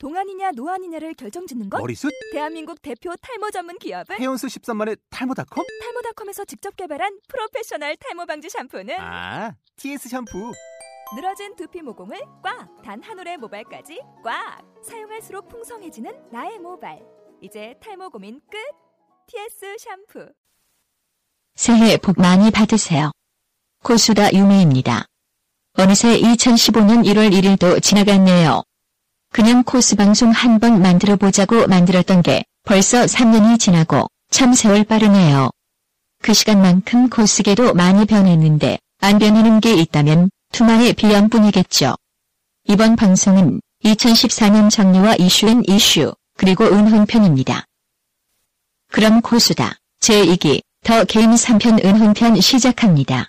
동안이냐 노안이냐를 결정짓는 것? 머리숱? 대한민국 대표 탈모 전문 기업은? 해온수 13만의 탈모닷컴? 탈모닷컴에서 직접 개발한 프로페셔널 탈모 방지 샴푸는? 아, TS 샴푸! 늘어진 두피 모공을 꽉! 단 한 올의 모발까지 꽉! 사용할수록 풍성해지는 나의 모발! 이제 탈모 고민 끝! TS 샴푸! 새해 복 많이 받으세요. 코스다 유미입니다. 어느새 2015년 1월 1일도 지나갔네요. 그냥 코스 방송 한번 만들어보자고 만들었던 게 벌써 3년이 지나고 참 세월 빠르네요. 그 시간만큼 코스계도 많이 변했는데 안 변하는 게 있다면 투마의 비염뿐이겠죠. 이번 방송은 2014년 정리와 이슈앤 이슈 그리고 은혼 편입니다. 그럼 코스다 제2기 더 게임 3편 은혼 편 시작합니다.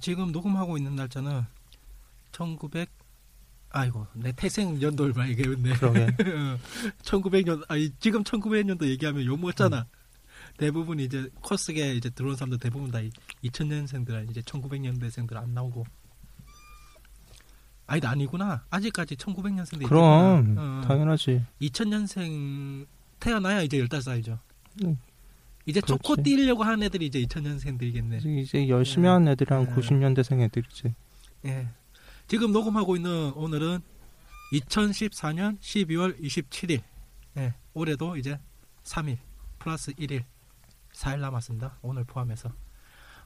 지금 녹음하고 있는 날짜는 1900 아이고 내 태생 연도를 많이 배웠네. 그러게. 1900년 아니 지금 1900년도 얘기하면 욕 먹잖아. 대부분 이제 코스계 이제 들어온 사람들 대부분 다 2000년생들 이제 1900년대생들 안 나오고. 아니 아니구나. 아직까지 1900년생들. 그럼 있구나. 당연하지. 2000년생 태어나야 이제 15살이죠. 이제 그렇지. 초코 띄려고 하는 애들이 이제 2000년생들이겠네. 이제 열심히 하는 애들이랑 90년대생 애들이지. 예. 지금 녹음하고 있는 오늘은 2014년 12월 27일. 예. 올해도 이제 3일 플러스 1일 4일 남았습니다. 오늘 포함해서.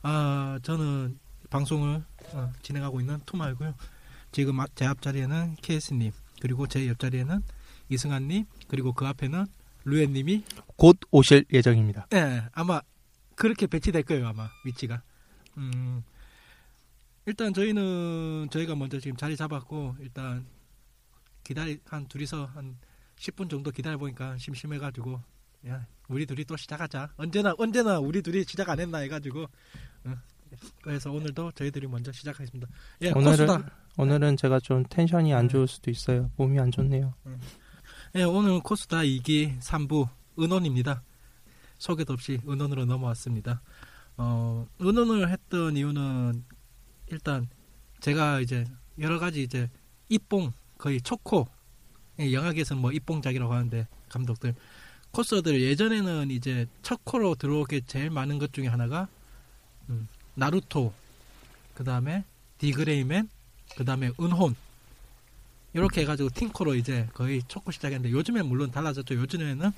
아, 저는 방송을 진행하고 있는 투마이고요. 지금 제 앞자리에는 KS님, 그리고 제 옆자리에는 이승환님, 그리고 그 앞에는 루엔님이 곧 오실 예정입니다. 네, 아마 그렇게 배치될 거예요. 아마 위치가. 일단 저희가 먼저 지금 자리 잡았고 일단 한 둘이서 한 10분 정도 기다려보니까 심심해가지고 야 우리 둘이 또 시작하자. 언제나 우리 둘이 시작 안 했나 해가지고 그래서 오늘도 저희들이 먼저 시작하겠습니다. 예, 오늘은 제가 좀 텐션이 안 좋을 수도 있어요. 몸이 안 좋네요. 예, 오늘 코스다 2기 3부 은혼입니다. 소개도 없이 은혼으로 넘어왔습니다. 은혼을 했던 이유는 일단 제가 이제 여러 가지 이제 입봉 거의 초코 영화계에서는 뭐 입봉작이라고 하는데 감독들 코스들 예전에는 이제 초코로 들어오게 제일 많은 것 중에 하나가 나루토 그 다음에 디그레이맨 그 다음에 은혼 이렇게 해가지고 팅코로 이제 거의 초코 시작했는데 요즘엔 물론 달라졌죠. 요즘에는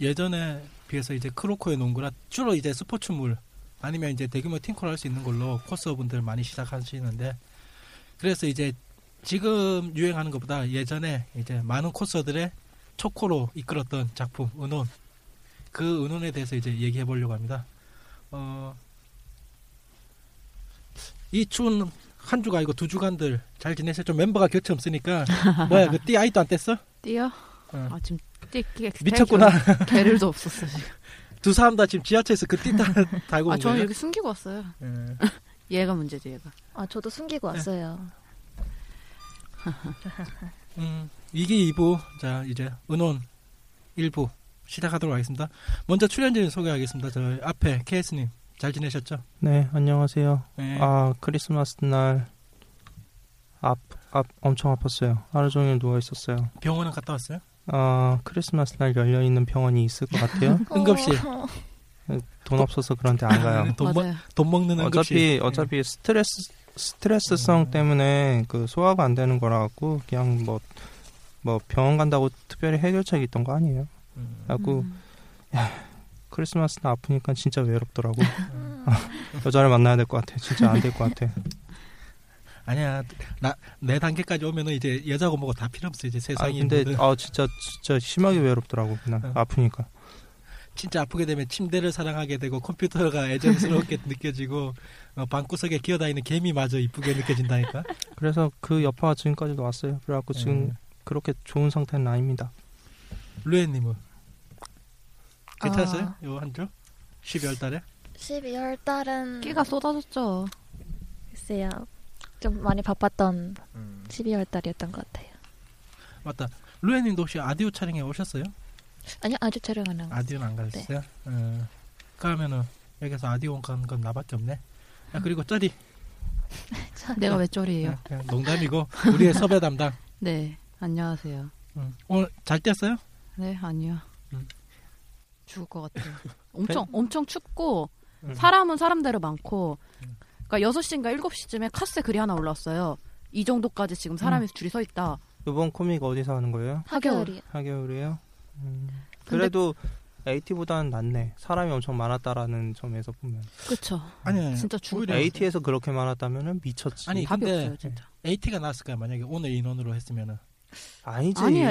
예전에 비해서 이제 크로코의 농구라 주로 이제 스포츠물 아니면 이제 대규모 팅코를 할 수 있는 걸로 코스분들 많이 시작하시는데 그래서 이제 지금 유행하는 것보다 예전에 이제 많은 코스들의 초코로 이끌었던 작품 은혼 그 은혼에 대해서 이제 얘기해 보려고 합니다. 이 추운 한 주가 아니고 두 주간들 잘 지내세요? 좀 멤버가 곁이 없으니까 뭐야 그 띠 아직도 안 뗐어? 띠요? 아 지금 띠 미쳤구나. 배를도 없었어 지금. 두 사람 다 지금 지하철에서 그 띠 달고 아, 저는 여기 숨기고 왔어요. 얘가 문제죠, 얘가. 아, 저도 숨기고 왔어요. 위기 2부. 자, 이제 은혼 1부 시작하도록 하겠습니다. 먼저 출연진 소개하겠습니다. 저 앞에 KS님 잘 지내셨죠? 네, 안녕하세요. 네. 아, 크리스마스 날 엄청 아팠어요. 하루 종일 누워 있었어요. 병원은 갔다 왔어요? 아, 크리스마스 날 열려 있는 병원이 있을 것 같아요. 응급실. 돈 없어서 그런데 안 가요. 돈 먹는 응급실. 어차피 스트레스성 때문에 그 소화가 안 되는 거라 갖고 그냥 뭐 병원 간다고 특별히 해결책이 있던 거 아니에요. 하고 크리스마스 날 아프니까 진짜 외롭더라고. 여자를 만나야 될 것 같아. 진짜 안 될 것 같아. 아니야, 내 단계까지 오면은 이제 여자고 뭐고 다 필요 없어. 이제 세상이. 아, 근데 진짜 심하게 외롭더라고. 그냥 아프니까. 진짜 아프게 되면 침대를 사랑하게 되고 컴퓨터가 애정스럽게 느껴지고 방구석에 기어다니는 개미마저 이쁘게 느껴진다니까. 그래서 그 여파가 지금까지도 왔어요. 그래갖고 지금 그렇게 좋은 상태는 아닙니다. 루에님은 괜찮으세요? 요 한 주? 12월달에? 12월달은 끼가 쏟아졌죠. 글쎄요, 좀 많이 바빴던 12월달이었던 것 같아요. 맞다. 루에님도 혹시 아디오 촬영에 오셨어요? 아니요, 아주 촬영 안 갔어요. 아디오는 안 갔어요? 네. 그러면은 여기서 아디오 간 건 나밖에 없네. 야, 그리고 쩌리. 내가 왜 쩌리예요? 그냥 농담이고 우리의 섭외 담당. 네, 안녕하세요. 오늘 잘 뗐어요? 네, 아니요. 죽을 것 같아요. 엄청 춥고 사람은 사람대로 많고. 그러니까 6시인가 7시쯤에 카스에 글이 하나 올라왔어요. 이 정도까지 지금 사람이 줄이 서 있다. 이번 코믹 어디서 하는 거예요? 하겨울이에요. 그래도 AT보다는 낫네. 사람이 엄청 많았다라는 점에서 보면. 그렇죠. 아니, 진짜 죽을. AT에서 그렇게 많았다면은 미쳤지. 아니, 답이 근데 없어요, 진짜. AT가 나왔을까요? 만약에 오늘 인원으로 했으면은. 아니지. 아니야.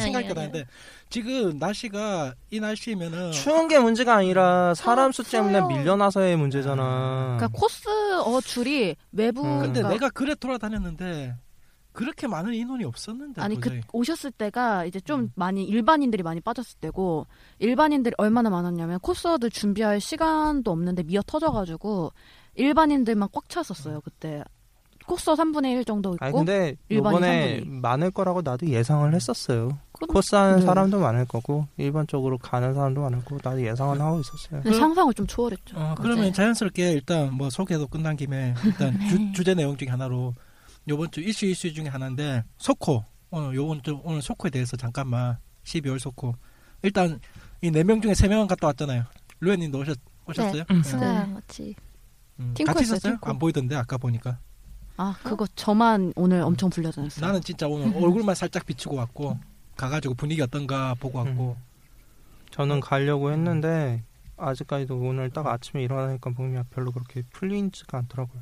생각도 안 돼. 지금 날씨가 이 날씨면은 추운 게 문제가 아니라 사람 수 때문에 밀려나서의 문제잖아. 그러니까 코스 줄이 외부. 근데 내가 그래 돌아다녔는데 그렇게 많은 인원이 없었는데. 아니, 도저히. 그 오셨을 때가 이제 좀 많이 일반인들이 많이 빠졌을 때고, 일반인들이 얼마나 많았냐면 코스들 준비할 시간도 없는데 미어 터져가지고 일반인들만 꽉 찼었어요 그때. 코스 3분의 1 정도 있고. 아니, 근데 이번에 많을 거라고 나도 예상을 했었어요. 코스 하는 사람도 많을 거고 일반적으로 가는 사람도 많을 거고 나도 예상은 하고 있었어요. 상상을 좀 초월했죠. 그러면 자연스럽게 일단 뭐 소개도 끝난 김에 일단 주제 내용 중에 하나로 요번 주 이슈 중에 하나인데 소코. 오늘 소코에 대해서 잠깐만. 12월 소코. 일단 이 4명 중에 3명은 갔다 왔잖아요. 루에님도 오셨어요? 네. 승아랑 같이. 같이 있었어요? 팀코. 안 보이던데 아까 보니까. 아, 그거 저만 오늘 엄청 불려다녔어요. 나는 진짜 오늘 얼굴만 살짝 비추고 왔고 가가지고 분위기 어떤가 보고 왔고. 저는 가려고 했는데 아직까지도 오늘 딱 아침에 일어나니까 몸이 별로 그렇게 풀리지가 않더라고요.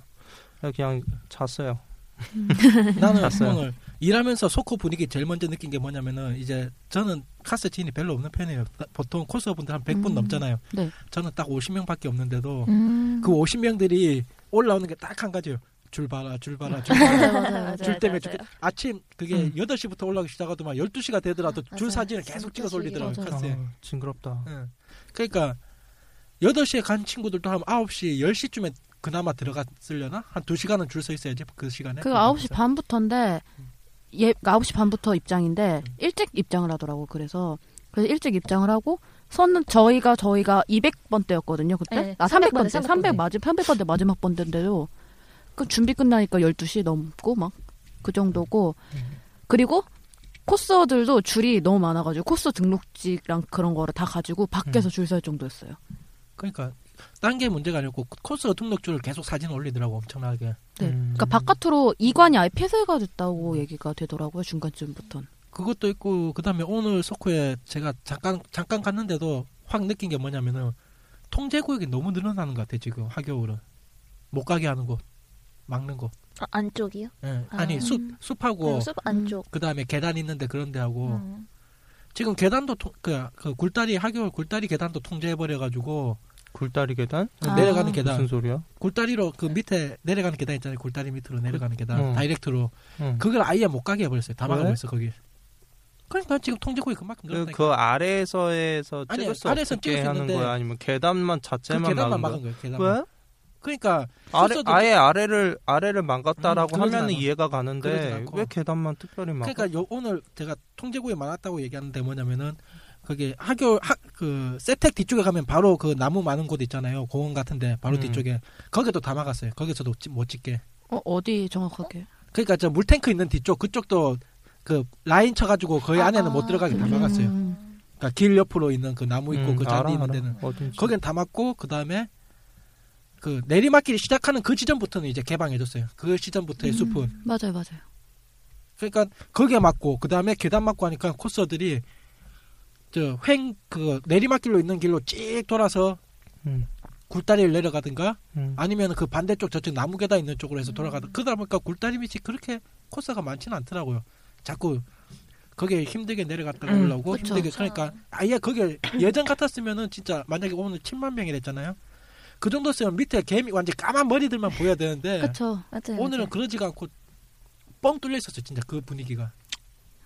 그냥 잤어요. 나는 잤어요. 오늘 일하면서 소코 분위기 제일 먼저 느낀 게 뭐냐면은, 이제 저는 카스 지인이 별로 없는 편이에요. 보통 코스분들 한 100분 넘잖아요. 네. 저는 딱 50명밖에 없는데도 그 50명들이 올라오는 게 딱 한 가지예요. 줄 봐라. 줄 때문에 아침 그게 8시부터 올라오기 시작하더만 12시가 되더라도 줄 사진을 계속 찍어서 올리더라고요. 카스에. 징그럽다. 응. 그러니까 8시에 간 친구들도 한 9시, 10시쯤에 그나마 들어갔으려나? 한 2시간은 줄 서 있어야지 그 시간에. 그 9시 반부터인데 9시 반부터 입장인데 일찍 입장을 하더라고. 그래서 일찍 입장을 하고 선은 저희가 200번대였거든요. 그때. 네. 아, 300번대 마지막 번대인데도 그 준비 끝나니까 12시 넘고 막 그 정도고. 그리고 코스어들도 줄이 너무 많아가지고 코스 등록직랑 그런 거를 다 가지고 밖에서 줄 설 정도였어요. 그러니까 딴 게 문제가 아니었고 코스어 등록줄을 계속 사진 올리더라고 엄청나게. 네. 그러니까 바깥으로 이관이 아예 폐쇄가 됐다고 얘기가 되더라고요 중간쯤부터는. 그것도 있고, 그다음에 오늘 소코에 제가 잠깐 갔는데도 확 느낀 게 뭐냐면은 통제구역이 너무 늘어나는 것 같아 지금 하겨울은. 못 가게 하는 곳. 막는 곳. 아, 안쪽이요? 네. 아니 숲하고 숲 안쪽. 그다음에 계단 있는데 그런 데하고 지금 계단도 그 굴다리 하겨울 굴다리 계단도 통제해버려가지고. 굴다리 계단? 내려가는 계단. 무슨 소리야? 굴다리로 그 밑에 내려가는 계단 있잖아요. 굴다리 밑으로 내려가는 계단. 다이렉트로. 그걸 아예 못 가게 해버렸어요. 다 막아버렸어 거기. 그러니까 지금 통제구이 그만큼 늘었다니까. 그 아래에서에서 찍을 수 없게 하는 거야? 아니면 계단만 자체만 그 계단만 막은 거야? 계단만. 왜? 그러니까 아예 아래를 망갔다라고 하면 이해가 가는데 왜 계단만 특별히 막? 그러니까 오늘 제가 통제구이 많았다고 얘기하는데 뭐냐면은 그게 그 세택 뒤쪽에 가면 바로 그 나무 많은 곳 있잖아요. 공원 같은데 바로 뒤쪽에 거기도 다 막았어요. 거기서도 못 찍게. 어디 정확하게? 그러니까 저 물탱크 있는 뒤쪽 그쪽도 그 라인 쳐가지고 거의 안에는 못 들어가게 다 막았어요. 그러니까 길 옆으로 있는 그 나무 있고 그 잔디 있는 데는 거긴 다 막고 그 다음에 그 내리막길 시작하는 그 지점부터는 이제 개방해줬어요. 그 시점부터의 숲은. 맞아요. 그러니까 거기에 막고 그 다음에 계단 막고 하니까 코스들이 저 그 내리막길로 있는 길로 쭉 돌아서 굴다리를 내려가든가 아니면 그 반대쪽 저쪽 나무 계단 있는 쪽으로 해서 돌아가든 그러다 보니까 굴다리 밑이 그렇게 코스가 많지는 않더라고요. 자꾸 거기에 힘들게 내려갔다가 올라오고 그쵸. 힘들게 그러니까 아예 거기에 예전 같았으면은 진짜 만약에 오늘 7만 명이 됐잖아요. 그 정도였으면 밑에 개미 완전 까만 머리들만 보여야 되는데 그쵸. 맞아요, 오늘은 그러지가 않고 뻥 뚫려 있었어요. 진짜 그 분위기가.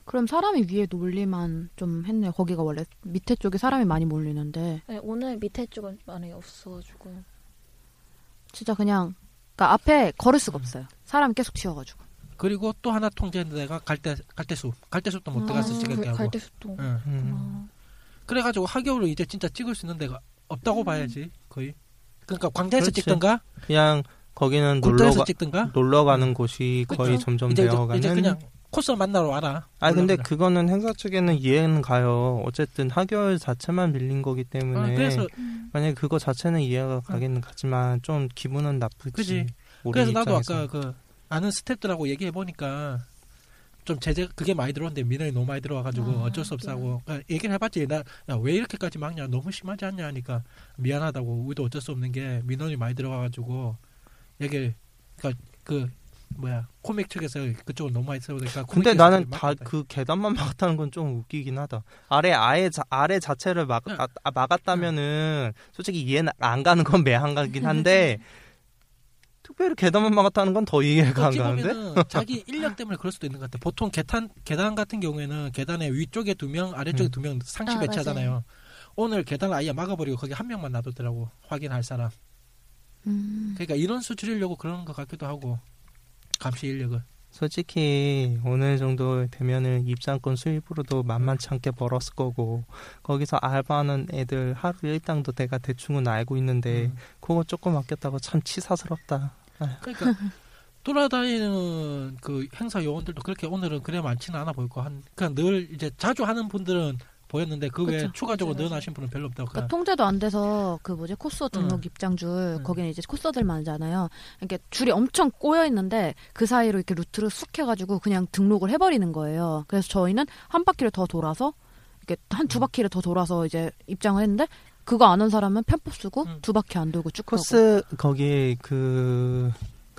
그럼 사람이 위에 몰리만 좀 했네요. 거기가 원래 밑에 쪽에 사람이 많이 몰리는데. 네, 오늘 밑에 쪽은 많이 없어가지고. 진짜 그냥 그러니까 앞에 걸을 수가 없어요. 사람이 계속 치워가지고. 그리고 또 하나 통제한 데가 갈대숲도 못 들어갔을 찍을 때 하고. 갈대숲도. 그래가지고 하겨울로 이제 진짜 찍을 수 있는 데가 없다고 봐야지 거의. 그러니까 광장에서 그렇지. 찍든가. 그냥 거기는 놀러 가는 곳이 그쵸? 거의 점점 되어가는. 이제 그냥 코스 만나러 와라. 아 근데 그거는 행사 측에는 이해는 가요. 어쨌든 하결 자체만 빌린 거기 때문에. 그래서 만약에 그거 자체는 이해가 가긴 가지만 좀 기분은 나쁘지. 그치? 그래서 나도 입장에서. 아까 그 아는 스태프들하고 얘기해 보니까 좀 제재 그게 많이 들어오는데 민원이 너무 많이 들어와가지고 어쩔 수 없다고 그러니까 얘기를 해봤지. 나 왜 이렇게까지 막냐 너무 심하지 않냐 하니까 미안하다고 우리도 어쩔 수 없는 게 민원이 많이 들어와가지고 얘기를 그러니까 그 뭐야 코믹 측에서 그쪽을 너무 많이 써보니까. 근데 나는 다 그 계단만 막았다는 건 좀 웃기긴 하다. 아래 자체를 막았다면은 솔직히 이해는 안 가는 건 매한가긴 한데 특별히 계단만 막았다는 건 더 이해가 안 가는데. 자기 인력 때문에 그럴 수도 있는 것 같아. 보통 계단 같은 경우에는 계단의 위쪽에 2명 아래쪽에 2명 상시 배치하잖아요. 오늘 계단을 아예 막아버리고 거기 1명만 놔두더라고. 확인할 사람. 그러니까 인원수 줄이려고 그런 것 같기도 하고. 감시 인력을. 솔직히 어느 정도 되면은 입장권 수입으로도 만만치 않게 벌었을 거고 거기서 알바하는 애들 하루 일당도 내가 대충은 알고 있는데 그거 조금 아꼈다고 참 치사스럽다. 그러니까 돌아다니는 그 행사 요원들도 그렇게 오늘은 그래 많지는 않아 보일 거. 그냥 늘 이제 자주 하는 분들은 보였는데 그 외에 추가적으로 늘어나신 분은 별로 없다고. 그러니까 통제도 안 돼서 그 코스어 등록 입장줄 거기는 이제 코스어들만잖아요. 이렇게 줄이 엄청 꼬여 있는데 그 사이로 이렇게 루트를 쑥 해가지고 그냥 등록을 해버리는 거예요. 그래서 저희는 한 바퀴를 더 돌아서 이렇게 한두 바퀴를 더 돌아서 이제 입장을 했는데 그거 안 온 사람은 편법 쓰고 2바퀴 안 돌고 쭉 가고. 코스 거기 그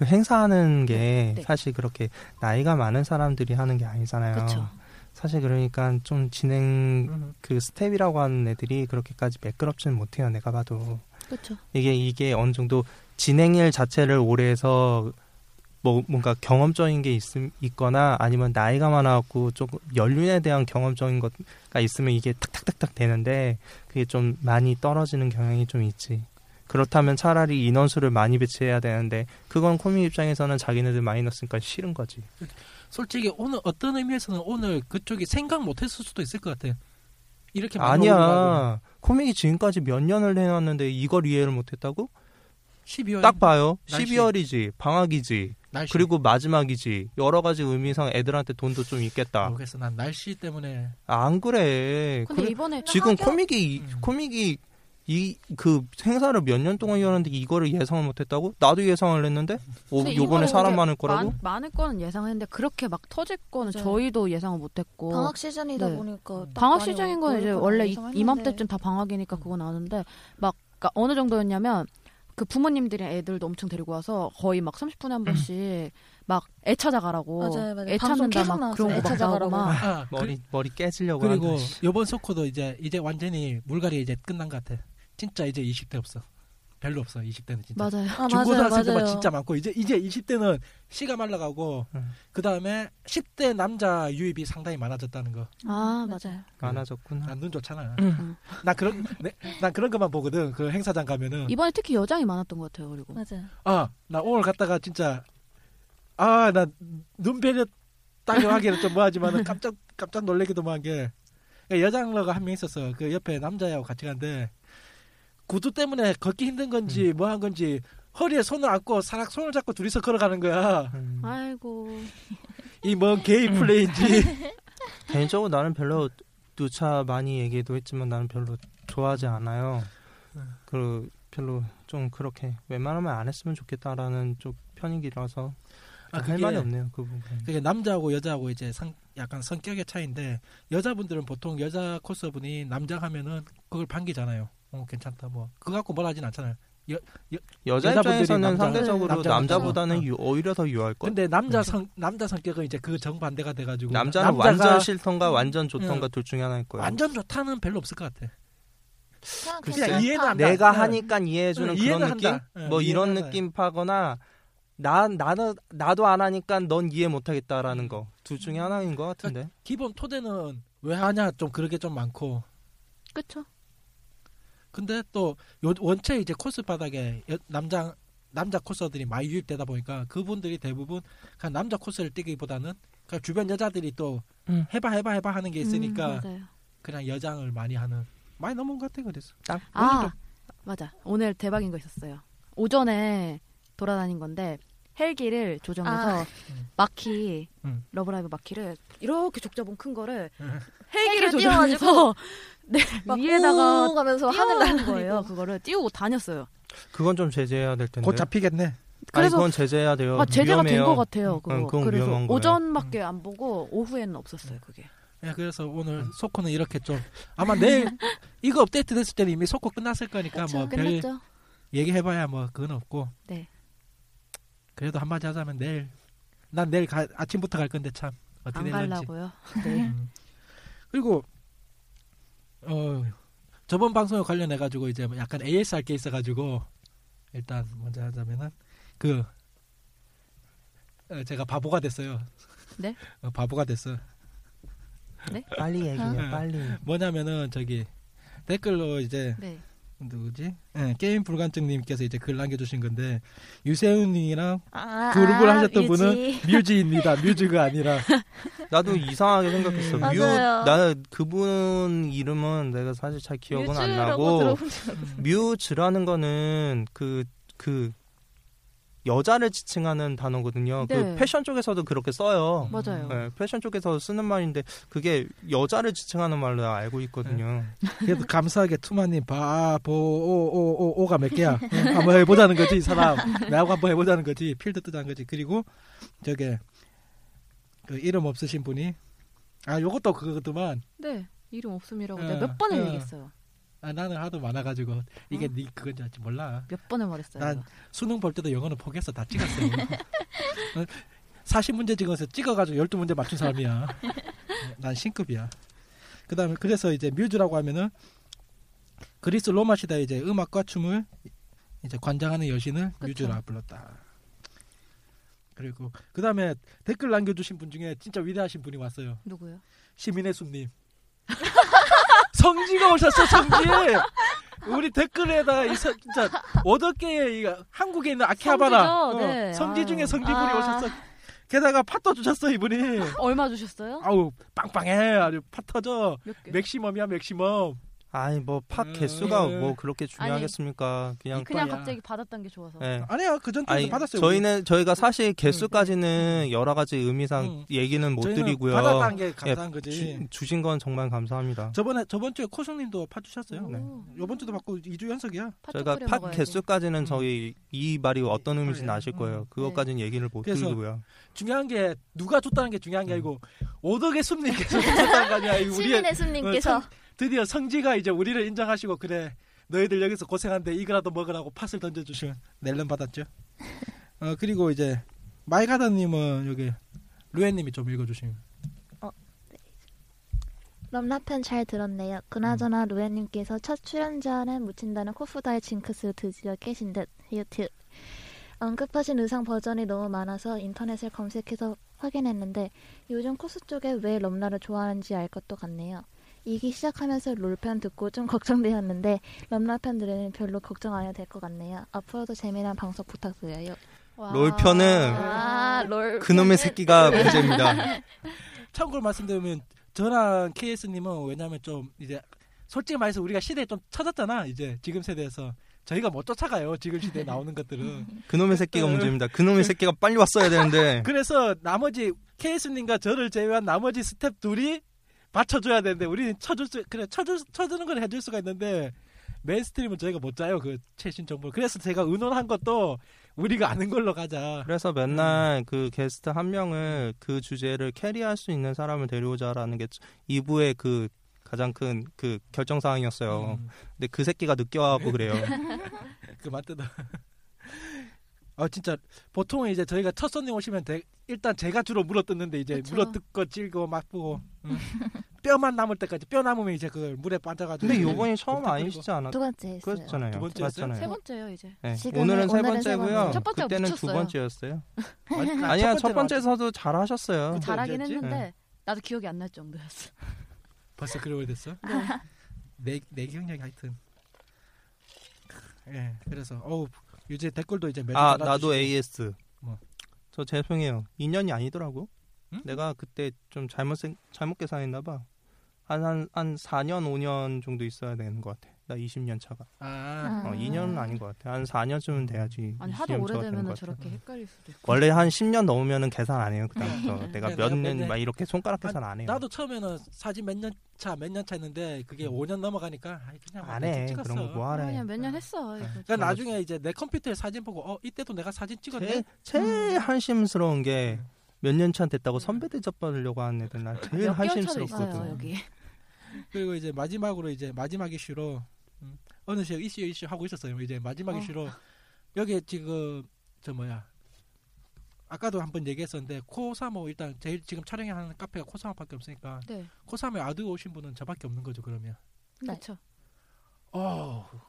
행사하는 게 사실 그렇게 나이가 많은 사람들이 하는 게 아니잖아요. 그렇죠. 사실 그러니까 좀 진행 그 스텝이라고 하는 애들이 그렇게까지 매끄럽지는 못해요. 내가 봐도. 그렇죠. 이게 어느 정도 진행일 자체를 오래 해서 뭔가 경험적인 게 있거나 아니면 나이가 많아갖고 조금 연륜에 대한 경험적인 것가 있으면 이게 탁탁탁탁 되는데 그게 좀 많이 떨어지는 경향이 좀 있지. 그렇다면 차라리 인원수를 많이 배치해야 되는데 그건 코믹 입장에서는 자기네들 마이너스니까 싫은 거지. 솔직히 오늘 어떤 의미에서는 오늘 그쪽이 생각 못했을 수도 있을 것 같아. 이렇게 많이 아니야. 코믹이 지금까지 몇 년을 해놨는데 이걸 이해를 못했다고? 12월 딱 봐요. 날씨. 12월이지 방학이지 날씨. 그리고 마지막이지. 여러 가지 의미상 애들한테 돈도 좀 있겠다. 모르겠어. 난 날씨 때문에 안 그래. 근데 이번에 지금 코믹이 이 그 행사를 몇 년 동안 열었는데 이거를 예상을 못했다고? 나도 예상을 했는데 요번에 사람 많을 거라고? 많을 거는 예상했는데 그렇게 막 터질 거는 저희도 예상을 못했고 방학 시즌이다 보니까 방학 시즌인 건 이제 원래 이맘때쯤 다 방학이니까 그건 아는데 막 그러니까 어느 정도였냐면 그 부모님들이랑 애들도 엄청 데리고 와서 거의 막 30분에 한 번씩 막 애 찾아가라고 애 찾는다 막 그런 거 막 나오고 막 머리 깨지려고. 그리고 요번 소코도 이제 완전히 물갈이 이제 끝난 것 같아. 진짜 이제 20대 없어. 별로 없어. 20대는 진짜. 맞아요. 중고등학생도 막 진짜 많고 이제 20대는 씨가 말라가고 그다음에 10대 남자 유입이 상당히 많아졌다는 거. 아, 맞아요. 많아졌구나. 난 눈 좋잖아. 난 그런 것만 보거든. 그 행사장 가면은. 이번에 특히 여장이 많았던 것 같아요. 그리고. 맞아요. 아, 나 오늘 갔다가 진짜 아, 나 눈베렸 따려 하기는 좀 뭐하지만은 깜짝 놀래기도 한 게 여장러가 한 명 있었어. 그 옆에 남자하고 같이 갔는데 구두 때문에 걷기 힘든 건지 뭐 한 건지 허리에 손을 안고 사락 손을 잡고 둘이서 걸어가는 거야. 아이고 이 뭔 게이 플레이인지. 개인적으로 나는 별로 누차 많이 얘기도 했지만 나는 별로 좋아하지 않아요. 그 별로 좀 그렇게 웬만하면 안 했으면 좋겠다라는 쪽 편이기라서. 아, 할 말이 없네요. 그 부분. 그게 남자하고 여자하고 이제 약간 성격의 차이인데 여자분들은 보통 여자 코스분이 남자 하면은 그걸 반기잖아요. 괜찮다 뭐 그거 갖고 뭐라 하진 않잖아요. 여자 입장에서는 남자, 상대적으로 남자보다는 오히려 더 유할 거예요. 근데 남자 성격은 이제 그 정반대가 돼가지고 남자가 완전 싫던가 완전 좋던가 둘 중에 하나일 거예요. 완전 좋다는 별로 없을 것 같아. 그냥 이해는 한다. 내가 하니까 이해해주는 그런 느낌? 뭐 이런 느낌 파거나 나도 안 하니까 넌 이해 못하겠다라는 거 둘 중에 하나인 것 같은데. 기본 토대는 왜 하냐 좀 그러게 좀 많고. 그렇죠. 근데 또 원체 이제 코스 바닥에 남자 코스들이 많이 유입되다 보니까 그분들이 대부분 그냥 남자 코스를 뛰기보다는 그냥 주변 여자들이 또 해봐 하는 게 있으니까 그냥 여장을 많이 하는 많이 넘은 것 같아. 그래서 아 맞아 오늘 대박인 거 있었어요. 오전에 돌아다닌 건데 헬기를 조정해서 마키 러브라이브 마키를 이렇게 족자본 큰 거를 헬기를 조정해서 네, 위에다가 가면서 하늘 나는 거예요. 그거를 띄우고 다녔어요. 그건 좀 제재해야 될 텐데. 곧 잡히겠네. 그래서 아니, 그건 제재해야 돼요. 아, 제재가 된 것 같아요. 그거. 그래서 위험한 거예요. 오전밖에 안 보고 오후에는 없었어요. 그게. 네, 그래서 오늘 소코는 이렇게 좀 아마 내일 이거 업데이트 됐을 때는 이미 소코 끝났을 거니까 그쵸, 뭐 별 얘기해봐야 뭐 그건 없고. 네. 그래도 한마디 하자면 내일 아침부터 갈 건데 참 어떻게 될지. 안 가려고요. 네. 그리고 저번 방송에 관련해가지고 이제 약간 AS할 게 있어가지고 일단 먼저 하자면은 제가 바보가 됐어요. 네? 바보가 됐어. 네? 빨리 얘기해요. 빨리. 뭐냐면은 저기 댓글로 이제 네. 누구지? 네, 게임 불감증님께서 이제 글 남겨주신 건데 유세훈이랑 그룹을 하셨던 분은 뮤지입니다. 뮤즈가 아니라 나도 이상하게 생각했어. 나는 그분 이름은 내가 사실 잘 기억은 안 나고 뮤즈라는 거는 그 여자를 지칭하는 단어거든요. 네. 그 패션 쪽에서도 그렇게 써요. 맞아요. 네, 패션 쪽에서 쓰는 말인데 그게 여자를 지칭하는 말로 알고 있거든요. 네. 그래도 감사하게 투마님 바보오오오가 몇 개야. 한번 해보자는 거지 이 사람. 나하고 한번 해보자는 거지. 필드 뜨자는 거지. 그리고 저게 그 이름 없으신 분이 아 요것도 그거더만. 네 이름 없음이라고 내가 몇 번을 얘기했어요. 아 나는 하도 많아가지고 이게 네 그건지 알지 몰라. 몇 번을 말했어요. 난 수능 볼 때도 영어는 포기했어. 다 찍었어. 40문제 찍어가지고 12문제 맞춘 사람이야. 난 신급이야. 그다음에 그래서 이제 뮤즈라고 하면은 그리스 로마 시대 이제 음악과 춤을 이제 관장하는 여신을 그쵸. 뮤즈라 불렀다. 그리고 그다음에 댓글 남겨주신 분 중에 진짜 위대하신 분이 왔어요. 누구요? 시민의 숲님. 성지가 오셨어. 성지. 우리 댓글에다가 진짜 어저께 한국에 있는 아키하바라 네. 성지 중에 성지분이 오셨어. 게다가 팥도 주셨어 이분이. 얼마 주셨어요? 아우 빵빵해. 아주 팥 터져. 맥시멈이야 맥시멈. 아니 뭐 팥 개수가 뭐 그렇게 중요하겠습니까? 아니, 그냥 갑자기 받았던 게 좋아서. 네. 아니요 그전 때도 받았어요. 저희가 사실 개수까지는 여러 가지 의미상 얘기는 못 드리고요. 받았다는 게 감사한 거지. 주신 건 정말 감사합니다. 저번 주에 코스님도 팥 주셨어요. 네. 이번 주도 받고 2주 연속이야. 저희가 팥 개수까지는 저희 이 말이 어떤 의미인지는 아실 거예요. 그것까지는 얘기를 못 드리고요. 중요한 게 누가 줬다는 게 중요한 게 아니고 오덕의 숲님께서 줬다는 거 아니야. 시민의 숲님께서. 드디어 성지가 이제 우리를 인정하시고 그래 너희들 여기서 고생한데 이거라도 먹으라고 팥을 던져주시면 낼름 받았죠. 그리고 이제 마이가다님은 여기 루엔님이 좀 읽어주시면. 럼라편 잘 들었네요. 그나저나 루에님께서 첫 출연자는 묻힌다는 코스다의 징크스 드디어 깨신 듯. 유튜브 언급하신 의상 버전이 너무 많아서 인터넷을 검색해서 확인했는데 요즘 코스 쪽에 왜 럼라를 좋아하는지 알 것도 같네요. 2기 시작하면서 롤편 듣고 좀 걱정되었는데 럼라편들은 별로 걱정 안 해도 될 것 같네요. 앞으로도 재미난 방송 부탁드려요. 롤편은 그놈의 새끼가 문제입니다. 참고로 말씀드리면 저랑 KS님은 왜냐하면 좀 이제 솔직히 말해서 우리가 시대에 좀 찾았잖아. 이제 지금 세대에서 저희가 뭐 쫓아가요. 지금 시대에 나오는 것들은. 그놈의 새끼가 문제입니다. 그놈의 새끼가 빨리 왔어야 되는데. 그래서 나머지 KS님과 저를 제외한 나머지 스텝 둘이 받쳐줘야 되는데 우리는 쳐주는 걸 해줄 수가 있는데 메인스트림은 저희가 못 짜요. 그 최신 정보. 그래서 제가 의논한 것도 우리가 아는 걸로 가자. 그래서 맨날 그 게스트 한 명을 그 주제를 캐리할 수 있는 사람을 데려오자라는 게 2부의 그 가장 큰 그 결정 사항이었어요. 근데 그 새끼가 늦게 와갖고 그래요. 그만 뜯다. 아 진짜 보통은 이제 저희가 첫 손님 오시면 일단 제가 주로 물어뜯는데 이제 그쵸. 물어뜯고 찔고 맛보고 뼈만 남을 때까지 뼈 남으면 이제 그걸 물에 빠져가지고. 근데 요번이 처음 아니시지 않았나요? 두 번째 했어요. 그랬잖아요. 두 번째 했잖아요. 세 번째요 이제. 네. 오늘은 세 번째고요. 첫 번째 그때는 묻혔어요. 두 번째였어요. 아니야 첫 번째에서도 잘하셨어요. 잘하긴 했는데 네. 나도 기억이 안 날 정도였어. 벌써 그래 오래됐어? 내 기억력이 하여튼. 예 그래서 어우. 이제 댓글도 이제 매달 달아주시고. 나도 AS. 뭐. 저 죄송해요. 인연이 아니더라고. 응? 내가 그때 좀 잘못 계산했나 봐. 한 4년 5년 정도 있어야 되는 것 같아. 나 20년 차가. 2년은 아닌 것 같아. 한 4년쯤은 돼야지. 아니 하도 오래되면 저렇게 헷갈릴 수도 있고. 원래 한 10년 넘으면은 계산 안 해요. 그다음부터 내가 몇 년 막 이렇게 손가락 계산 안 해요. 나도 처음에는 사진 몇 년 차 했는데 그게 5년 넘어가니까 그냥 안 해. 그런 거 뭐 하래. 그냥 몇 년 했어. 그러니까 나중에 이제 내 컴퓨터에 사진 보고 이때도 내가 사진 찍었네. 제일 한심스러운 게 몇 년 차 됐다고 선배 대접 받으려고 하는 애들 나 제일 한심스럽거든. 그리고 이제 마지막으로 이제 마지막 이슈로. 어느새 이슈 하고 있었어요. 이제 마지막 이슈로 여기 지금 저 뭐야 아까도 한번 얘기했었는데 코사모 일단 제일 지금 촬영하는 카페가 코사모밖에 없으니까 네. 코사모에 아드 오신 분은 저밖에 없는 거죠 그러면. 네. 그렇죠.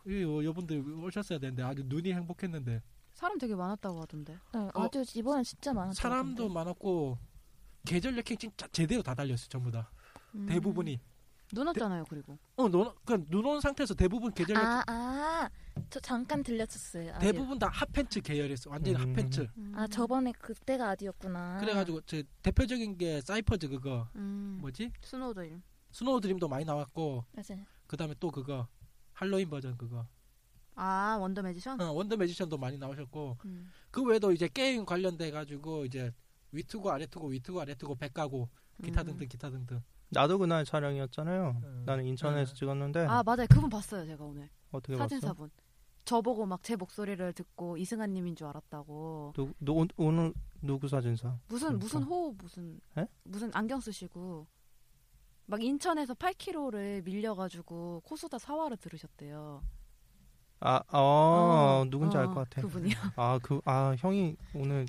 여러분들 오셨어야 되는데 아주 눈이 행복했는데. 사람 되게 많았다고 하던데. 네, 아주 이번엔 진짜 많았어요. 사람도 많았고 계절 여행 진짜 제대로 다 달렸어요 전부 다. 대부분이. 눈 왔잖아요, 그리고. 눈 온 상태에서 대부분 계절. 저 잠깐 들렸었어요. 아디오. 대부분 다 핫팬츠 계열이었어. 완전 핫팬츠. 저번에 그때가 아디였구나. 그래가지고 제 대표적인 게 사이퍼즈 그거. 뭐지? 스노우드림. 스노우드림도 많이 나왔고. 맞아요. 그다음에 또 그거 할로윈 버전 그거. 원더 매지션. 원더 매지션도 많이 나오셨고. 그 외에도 이제 게임 관련돼가지고 이제 위투고 아래투고 백가고 기타 등등 기타 등등. 나도 그날 촬영이었잖아요. 나는 인천에서 찍었는데. 맞아요. 그분 봤어요. 제가 오늘. 어떻게 사진사분. 봤어? 저보고 막 제 목소리를 듣고 이승환님인 줄 알았다고. 너 오늘 누구 사진사? 무슨 안경 쓰시고 막 인천에서 8kg를 밀려가지고 코스다 사화를 들으셨대요. 누군지 알 것 같아. 그분이요. 형이 오늘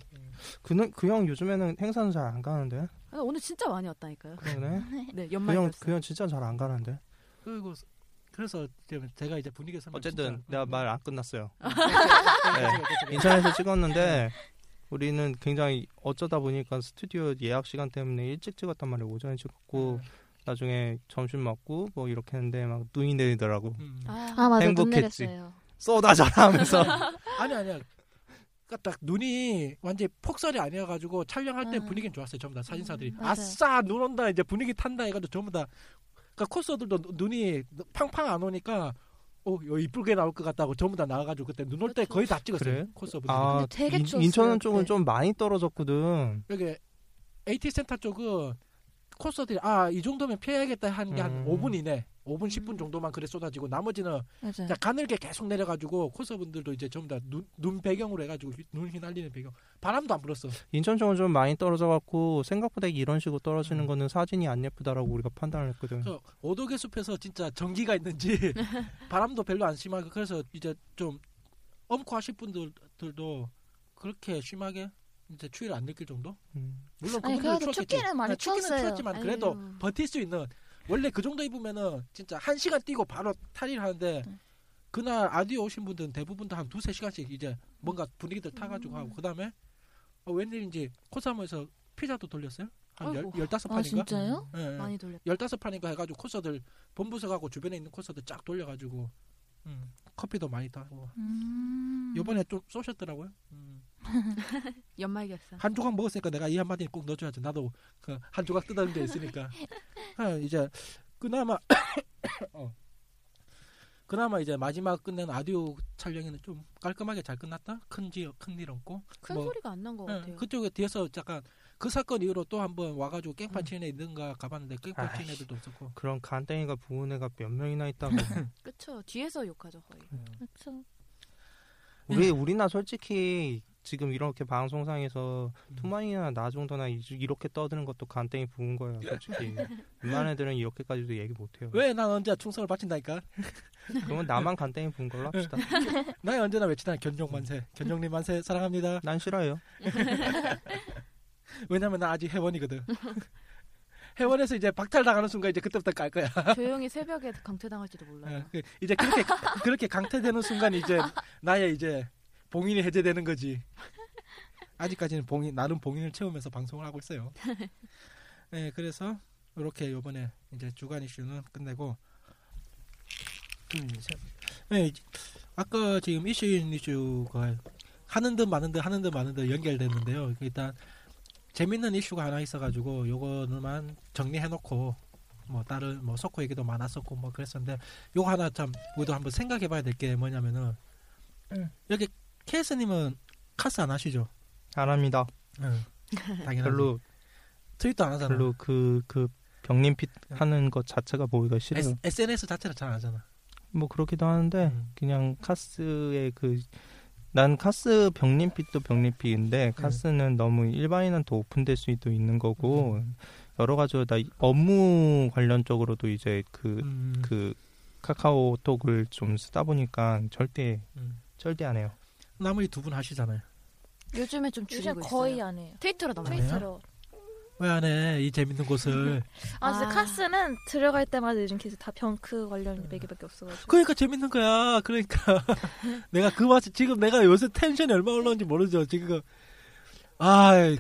그 형 요즘에는 행사는 잘 안 가는데. 오늘 진짜 많이 왔다니까요. 그러네. 네, 연말이었어요. 그 형 진짜 잘 안 가는데. 그리고 그래서 제가 이제 분위기 설명. 어쨌든 내가 말 안 끝났어요. 네. 인천에서 찍었는데 우리는 굉장히 어쩌다 보니까 스튜디오 예약 시간 때문에 일찍 찍었단 말이에요. 오전에 찍었고. 나중에 점심 먹고 뭐 이렇게 했는데 막 눈이 내리더라고. 맞아. 행복했지. 쏘다져라 하면서. 아니야. 그러니까 딱 눈이 완전 폭설이 아니어가지고 촬영할 때 분위기는 좋았어요. 전부 다 사진사들이. 아싸 눈 온다 이제 분위기 탄다 해가지고 전부 다. 그러니까 코스들도 눈이 팡팡 안 오니까 이쁘게 나올 것 같다고 전부 다 나와가지고 그때 눈 올 때 거의 다 찍었어요. 그래? 코스분들이. 되게 좋았어요. 인천 쪽은 좀 많이 떨어졌거든. 여기 AT 센터 쪽은. 코스들이 이 정도면 피해야겠다 하는 게 한 5분 이내 5분 10분 정도만 그래 쏟아지고 나머지는 그냥 가늘게 계속 내려가지고 코스분들도 이제 전부 다 눈 배경으로 해가지고 눈 휘날리는 배경 바람도 안 불었어. 인천 쪽은 좀 많이 떨어져갖고 생각보다 이런 식으로 떨어지는 거는 사진이 안 예쁘다라고 우리가 판단을 했거든. 오도계 숲에서 진짜 전기가 있는지 바람도 별로 안 심하고 그래서 이제 좀 엄코하실 분들도 그렇게 심하게 이제 추위를 안 느낄 정도? 물론 그분들 추웠겠지. 춥기는 많이 추웠어요. 그래도 버틸 수 있는 원래 그 정도 입으면은 진짜 1시간 뛰고 바로 탈의를 하는데 그날 아디오 오신 분들은 대부분 다 한 2-3시간씩 이제 뭔가 분위기들 타가지고 하고 그 다음에 웬일인지 코사무에서 피자도 돌렸어요. 한 15판인가? 아, 진짜요? 네, 많이 돌렸다. 15판인가 해가지고 코스들 본부석하고 주변에 있는 코스들 쫙 돌려가지고 커피도 많이 타고 이번에 좀 쏘셨더라고요. 연말 결산 한 조각 먹었으니까 내가 이 한마디 꼭 넣어줘야지. 나도 그 한 조각 뜯어준 게 있으니까. 이제 그나마 그나마 이제 마지막 끝낸 아디오 촬영에는 좀 깔끔하게 잘 끝났다. 큰일 없고 큰 뭐, 소리가 안 난 것 같아요. 그쪽에 뒤에서 약간 그 사건 이후로 또 한번 와가지고 깽판 치는 애 있는가 가봤는데 깽판 치는 애들도 없었고 그런 간땡이가 부은 애가 몇 명이나 있다고. 그쵸. 뒤에서 욕하죠 거의. 그쵸. 우리나 솔직히 지금 이렇게 방송상에서 투만이나 나 정도나 이렇게 떠드는 것도 간땡이 부은 거야 솔직히. 웬만한 애들은 이렇게까지도 얘기 못해요. 왜 난 언제 충성을 바친다니까. 그러면 나만 간땡이 부은 걸로 합시다. 나 언제나 외치다 견종 만세. 견종님 만세 사랑합니다. 난 싫어요. 왜냐면 나 아직 회원이거든. 회원에서 이제 박탈 당하는 순간 이제 그때부터 깔 거야. 조용히 새벽에 강퇴당할지도 몰라요. 이제 그렇게 강퇴되는 순간 이제 나의 이제 봉인이 해제되는 거지. 아직까지는 나름 봉인을 채우면서 방송을 하고 있어요. 네, 그래서 이렇게 이번에 이제 주간 이슈는 끝내고. 네, 아까 지금 이슈가 하는 듯 마는 듯 하는 듯 마는 듯 연결됐는데요. 일단. 재밌는 이슈가 하나 있어가지고 요거만 정리해놓고 뭐 다른 뭐 소코 얘기도 많았었고 뭐 그랬었는데 요거 하나 참 우리도 한번 생각해봐야 될 게 뭐냐면은 여기 케이스님은 카스 안 하시죠? 안 합니다. 당연히 별로 트윗도 안 하잖아. 별로 그 병림핏 하는 것 자체가 보기가 싫어요. SNS 자체를 잘 안 하잖아. 뭐 그렇기도 하는데 그냥 카스의 난 카스 병림핏도 병림핏인데 카스는 너무 일반인한테 오픈될 수도 있는 거고 여러 가지로 나 업무 관련 쪽으로도 이제 그 카카오톡을 좀 쓰다 보니까 절대 안 해요. 나머지 두 분 하시잖아요. 요즘에 좀 줄이고 있어요. 거의 안 해요. 트위터로 넘어요. 트위터로. 왜 안 해? 이 재밌는 곳을. 진짜 카스는 들어갈 때마다 요즘 계속 다 병크 관련 얘기밖에 없어가지고. 그러니까 재밌는 거야. 그러니까 내가 그 맛에 지금 내가 요새 텐션이 얼마 올라온지 모르죠. 지금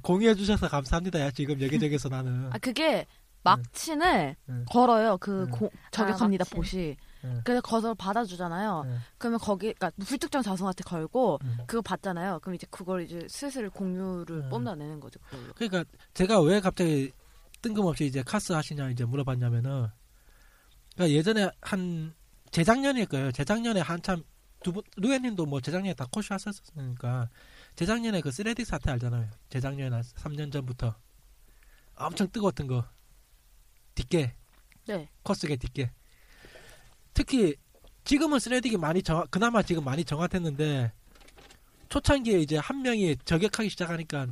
공유해 주셔서 감사합니다. 야 지금 여기저기서 나는. 그게 막친을 걸어요. 저기 갑니다 보시. 그래서 거서 받아주잖아요. 그러면 거기 불특정 다수한테 걸고 그거 받잖아요. 그럼 이제 그걸 이제 슬슬 공유를 뽐내는 거죠. 그걸로. 그러니까 제가 왜 갑자기 뜬금없이 이제 카스 하시냐 이제 물어봤냐면은 그러니까 예전에 한 재작년일 거예요. 재작년에 한참 루엔님도 뭐 재작년에 다 코시 하셨으니까 재작년에 그 쓰레디 사태 알잖아요. 재작년에 한 3년 전부터 엄청 뜨거웠던 거 뒷게 코스게 뒷게. 특히 지금은 스레딕이 그나마 지금 많이 정확했는데 초창기에 이제 한 명이 저격하기 시작하니까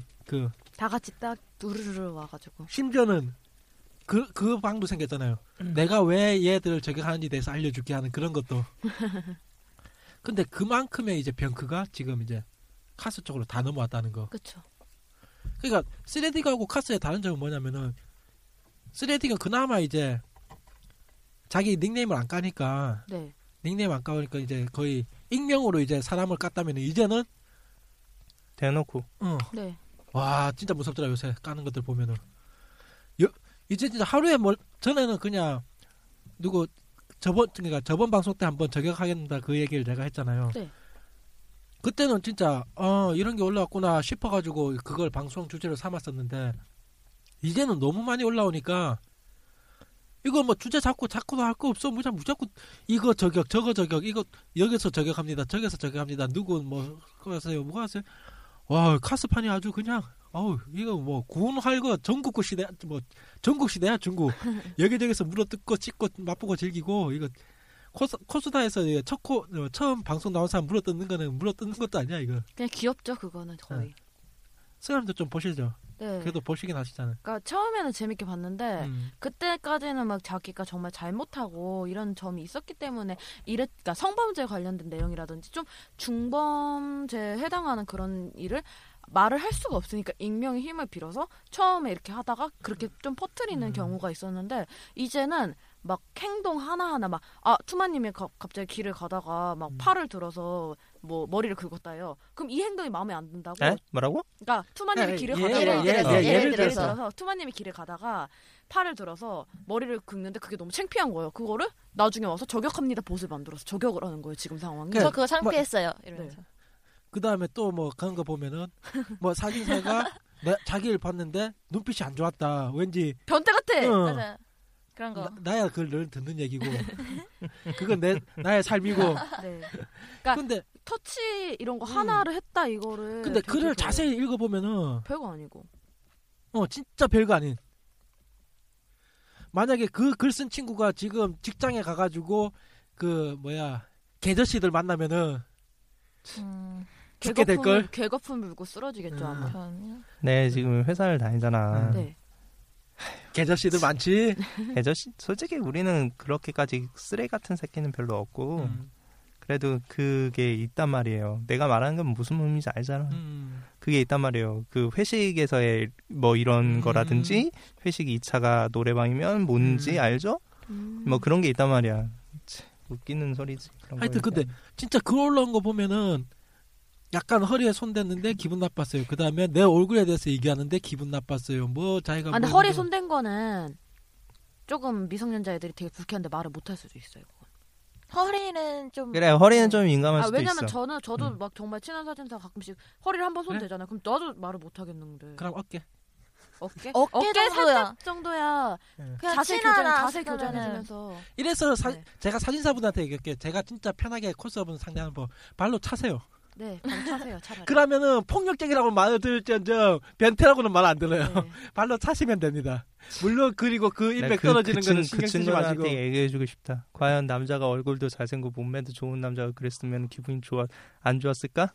다 같이 딱 우르르 와가지고 심지어는 그 방도 생겼잖아요. 내가 왜 얘들을 저격하는지에 대해서 알려줄게 하는 그런 것도. 근데 그만큼의 이제 병크가 지금 이제 카스 쪽으로 다 넘어왔다는 거. 그렇죠. 그러니까 스레딕하고 카스의 다른 점은 뭐냐면은 스레딕은 그나마 이제 자기 닉네임을 안 까니까 닉네임 안 까니까 이제 거의 익명으로 이제 사람을 깠다면 이제는 대놓고 와 진짜 무섭더라 요새 까는 것들 보면은. 이제 진짜 하루에 전에는 그냥 저번 방송 때 한번 저격하겠다 그 얘기를 내가 했잖아요. 그때는 진짜 이런 게 올라왔구나 싶어가지고 그걸 방송 주제로 삼았었는데 이제는 너무 많이 올라오니까. 이거 뭐 주제 자꾸도 할 거 없어. 무작고 이거 저격 저거 저격 이거 여기서 저격합니다. 저기서 저격합니다. 누구 뭐 하세요? 뭐 하세요? 와 카스판이 아주 그냥 이거 뭐 구원할 거 전국구 시대 뭐 전국 시대야 중국. 여기저기서 물어뜯고 찍고 맛보고 즐기고 이거 코스다에서 처음 방송 나온 사람 물어뜯는 거는 물어뜯는 것도 아니야 이거. 그냥 귀엽죠 그거는 거의. 사람도 좀 보시죠. 그래도 보시긴 하시잖아요. 그러니까 처음에는 재밌게 봤는데 그때까지는 막 자기가 정말 잘못하고 이런 점이 있었기 때문에 그러니까 성범죄 관련된 내용이라든지 좀 중범죄에 해당하는 그런 일을 말을 할 수가 없으니까 익명의 힘을 빌어서 처음에 이렇게 하다가 그렇게 좀 퍼뜨리는 경우가 있었는데 이제는 막 행동 하나하나 막, 아, 투마님이 갑자기 길을 가다가 막 팔을 들어서 뭐 머리를 긁었다요. 그럼 이 행동이 마음에 안 든다고? 에? 뭐라고? 그러니까 투마님이 길을 가다가 예를 들어서 투마님이 길을 가다가 팔을 들어서 머리를 긁는데 그게 너무 창피한 거예요. 그거를 나중에 와서 저격합니다 봇을 만들어서 저격을 하는 거예요. 지금 상황이. 저 그거 창피했어요. 이러면서. 네. 그 다음에 또 뭐 그런 거 보면은 뭐 사진사가 자기를 봤는데 눈빛이 안 좋았다. 왠지 변태 같아. 응. 맞아. 그런 거. 나야 그걸 늘 듣는 얘기고 그건 내 나의 삶이고. 네. 그러니까 근데 터치 이런 거 하나를 했다 이거를. 근데 글을 자세히 읽어보면은 별거 아니고. 어 진짜 별거 아닌. 만약에 그 글 쓴 친구가 지금 직장에 가가지고 그 뭐야 개저씨들 만나면은. 죽게 될 걸. 개거품 물고 쓰러지겠죠 아마. 네 지금 회사를 다니잖아. 네. 개저씨도 많지. 개저씨 솔직히 우리는 그렇게까지 쓰레기 같은 새끼는 별로 없고 그래도 그게 있단 말이에요. 내가 말하는 건 무슨 의미인지 알잖아. 그게 있단 말이에요. 그 회식에서의 뭐 이런 거라든지 회식 2차가 노래방이면 뭔지 알죠? 뭐 그런 게 있단 말이야. 웃기는 소리지. 그런 하여튼 근데 진짜 그 올라온 거 보면은 약간 허리에 손댔는데 기분 나빴어요. 그 다음에 내 얼굴에 대해서 얘기하는데 기분 나빴어요. 뭐 자기가. 아, 근데 허리에 손댄 거는 조금 미성년자 애들이 되게 불쾌한데 말을 못할 수도 있어요. 허리는 좀 그래 허리는 좀 민감할 수도 왜냐면 있어. 왜냐면 저도 막 정말 친한 사진사 가끔씩 허리를 한번 손대잖아요. 그래? 그럼 나도 말을 못 하겠는데. 그럼 어깨 살짝 정도야. 네. 자세 교정해주면서. 이래서 네. 제가 사진사분한테 얘기할게. 제가 진짜 편하게 코스업은 상대하는 법 발로 차세요. 네, 방 차세요. 차라리. 그러면은 폭력적이라고 말을 들을지언정 변태라고는 말 안 들어요. 네. 발로 차시면 됩니다. 물론 그리고 그 인맥 떨어지는 거는 신경 쓰지 마시고. 그 친구한테 얘기해주고 싶다. 과연 남자가 얼굴도 잘생고 몸매도 좋은 남자가 그랬으면 기분이 안 좋았을까?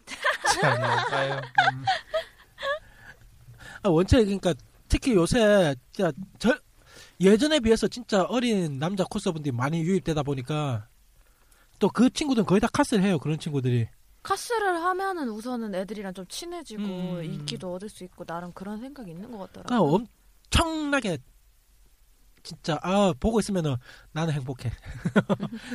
참 나빠요. 아, 원체 그러니까 특히 요새 진짜 예전에 비해서 진짜 어린 남자 코스분들이 많이 유입되다 보니까 또 그 친구들은 거의 다 카스를 해요. 그런 친구들이. 카스를 하면은 우선은 애들이랑 좀 친해지고 인기도 얻을 수 있고 나름 그런 생각이 있는 것 같더라고요. 그러니까 엄청나게 진짜 아 보고 있으면은 나는 행복해.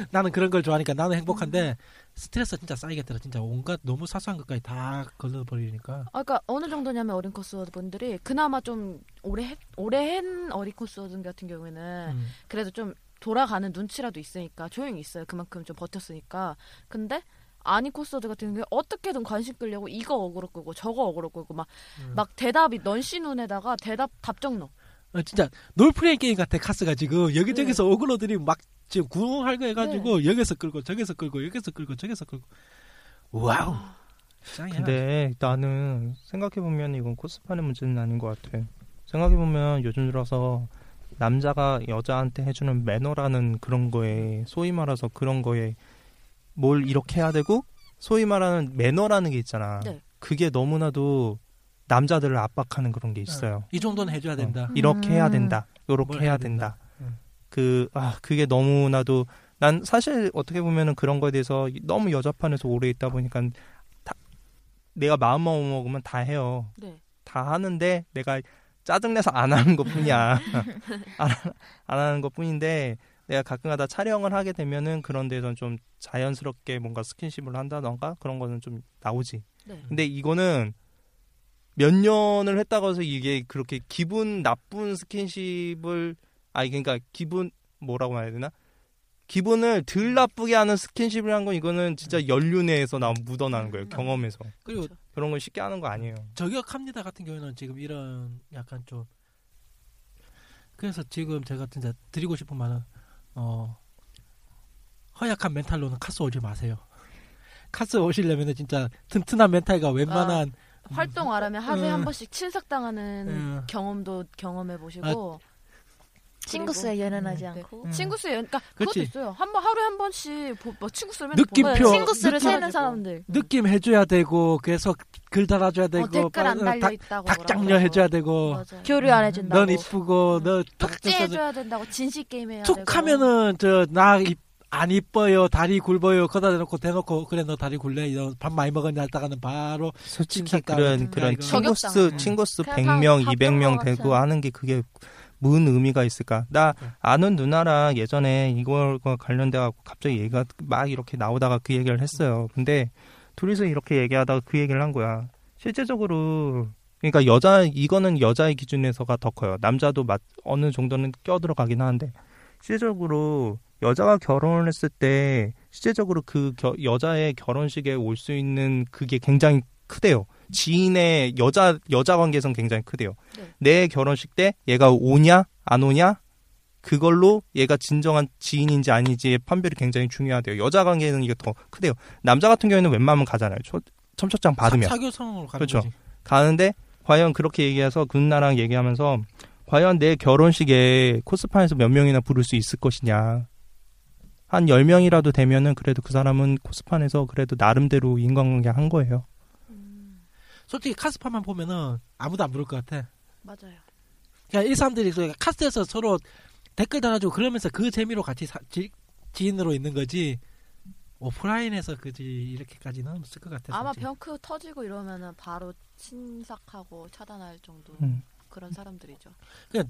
나는 그런 걸 좋아하니까 나는 행복한데 스트레스 진짜 쌓이겠더라. 진짜 온갖 너무 사소한 것까지 다 걸러버리니까. 아, 그러니까 어느 정도냐면 어린 코스워드분들이 그나마 좀 오래한 어린 코스워드 같은 경우에는 그래도 좀 돌아가는 눈치라도 있으니까 조용히 있어요. 그만큼 좀 버텼으니까. 근데 아니 코스워드 같은 경우에 어떻게든 관심 끌려고 이거 어그로 끄고 저거 어그로 끄고 막 대답이 넌씨 눈에다가 답정 넣어. 아, 진짜 놀프레임 게임 같아 카스가 지금 여기저기서 네. 어그로들이 막 지금 구멍할 거 해가지고 네. 여기서 끌고 저기서 끌고 여기서 끌고 저기서 끌고 와우. 짱이야. 근데 나는 생각해보면 이건 코스판의 문제는 아닌 것 같아. 생각해보면 요즘 들어서 남자가 여자한테 해주는 매너라는 그런 거에 소위 말해서 그런 거에 뭘 이렇게 해야 되고 소위 말하는 매너라는 게 있잖아. 네. 그게 너무나도 남자들을 압박하는 그런 게 있어요. 이 정도는 해줘야 된다. 이렇게 해야 된다. 요렇게 해야 된다. 그게 너무나도 난 사실 어떻게 보면은 그런 거에 대해서 너무 여자판에서 오래 있다 보니까 내가 마음만 먹으면 다 해요. 네. 다 하는데 내가 짜증내서 안 하는 것뿐이야. 안 하는 것뿐인데 내가 가끔가다 촬영을 하게 되면은 그런 데선 좀 자연스럽게 뭔가 스킨십을 한다던가 그런 거는 좀 나오지. 네. 근데 이거는 몇 년을 했다고 해서 이게 그렇게 기분 나쁜 스킨십을 아니 그러니까 기분 뭐라고 말해야 되나? 기분을 덜 나쁘게 하는 스킨십을 한 건 이거는 진짜 연륜 내에서 묻어나는 거예요. 경험에서. 그리고 그런 걸 쉽게 하는 거 아니에요. 저격합니다 같은 경우에는 지금 이런 약간 좀 그래서 지금 제가 진짜 드리고 싶은 말은 허약한 멘탈로는 카스 오지 마세요. 카스 오시려면 진짜 튼튼한 멘탈과 웬만한 활동 안 하면 하루에 한 번씩 친삭당하는 경험도 경험해보시고 친구수에 연연하지 않고 친구수에 그러니까 그것도 있어요. 하루에 한 번씩 친구수를 친구수를 세는 사람들 느낌 해줘야 되고 계속 글 달아줘야 되고 댓글 안 달려있다고 닭장려 해줘야 되고 맞아요. 교류 안 해준다고 넌 이쁘고 너 톡지 해줘야 된다고 진실게임 해야 되고 툭 하면은 저 나 안 이뻐요 다리 굵어요 거다 대놓고 그래 너 다리 굴래 너 밥 많이 먹었냐 했다가는 바로 솔직히 그런 친구수 100명 200명 되고 하는 게 그게 무슨 의미가 있을까? 나 아는 누나랑 예전에 이거와 관련돼갖고 갑자기 얘기가 막 이렇게 나오다가 그 얘기를 했어요. 근데 둘이서 이렇게 얘기하다가 그 얘기를 한 거야. 실제적으로 그러니까 이거는 여자의 기준에서가 더 커요. 남자도 어느 정도는 껴들어가긴 하는데 실제적으로 여자가 결혼을 했을 때 실제적으로 그 여자의 결혼식에 올 수 있는 그게 굉장히 크대요. 지인의 여자 관계에서는 굉장히 크대요. 네. 내 결혼식 때 얘가 오냐 안 오냐 그걸로 얘가 진정한 지인인지 아닌지의 판별이 굉장히 중요하대요. 여자 관계는 이게 더 크대요. 남자 같은 경우에는 웬만하면 가잖아요. 첨첩장 받으면 사교 상황으로 가는 그렇죠. 거지. 가는데 과연 그렇게 얘기해서 그 누나랑 얘기하면서 과연 내 결혼식에 코스판에서 몇 명이나 부를 수 있을 것이냐. 한 10명이라도 되면은 그래도 그 사람은 코스판에서 그래도 나름대로 인간관계 한 거예요. 솔직히 카스판만 보면은 아무도 안 부를 것 같아. 맞아요. 그냥 이 사람들이 카스에서 서로 댓글 달아주고 그러면서 그 재미로 같이 지인으로 있는 거지. 오프라인에서 그지 이렇게까지는 없을 것 같아서 아마 병크 터지고 이러면은 바로 침삭하고 차단할 정도 그런 사람들이죠. 그냥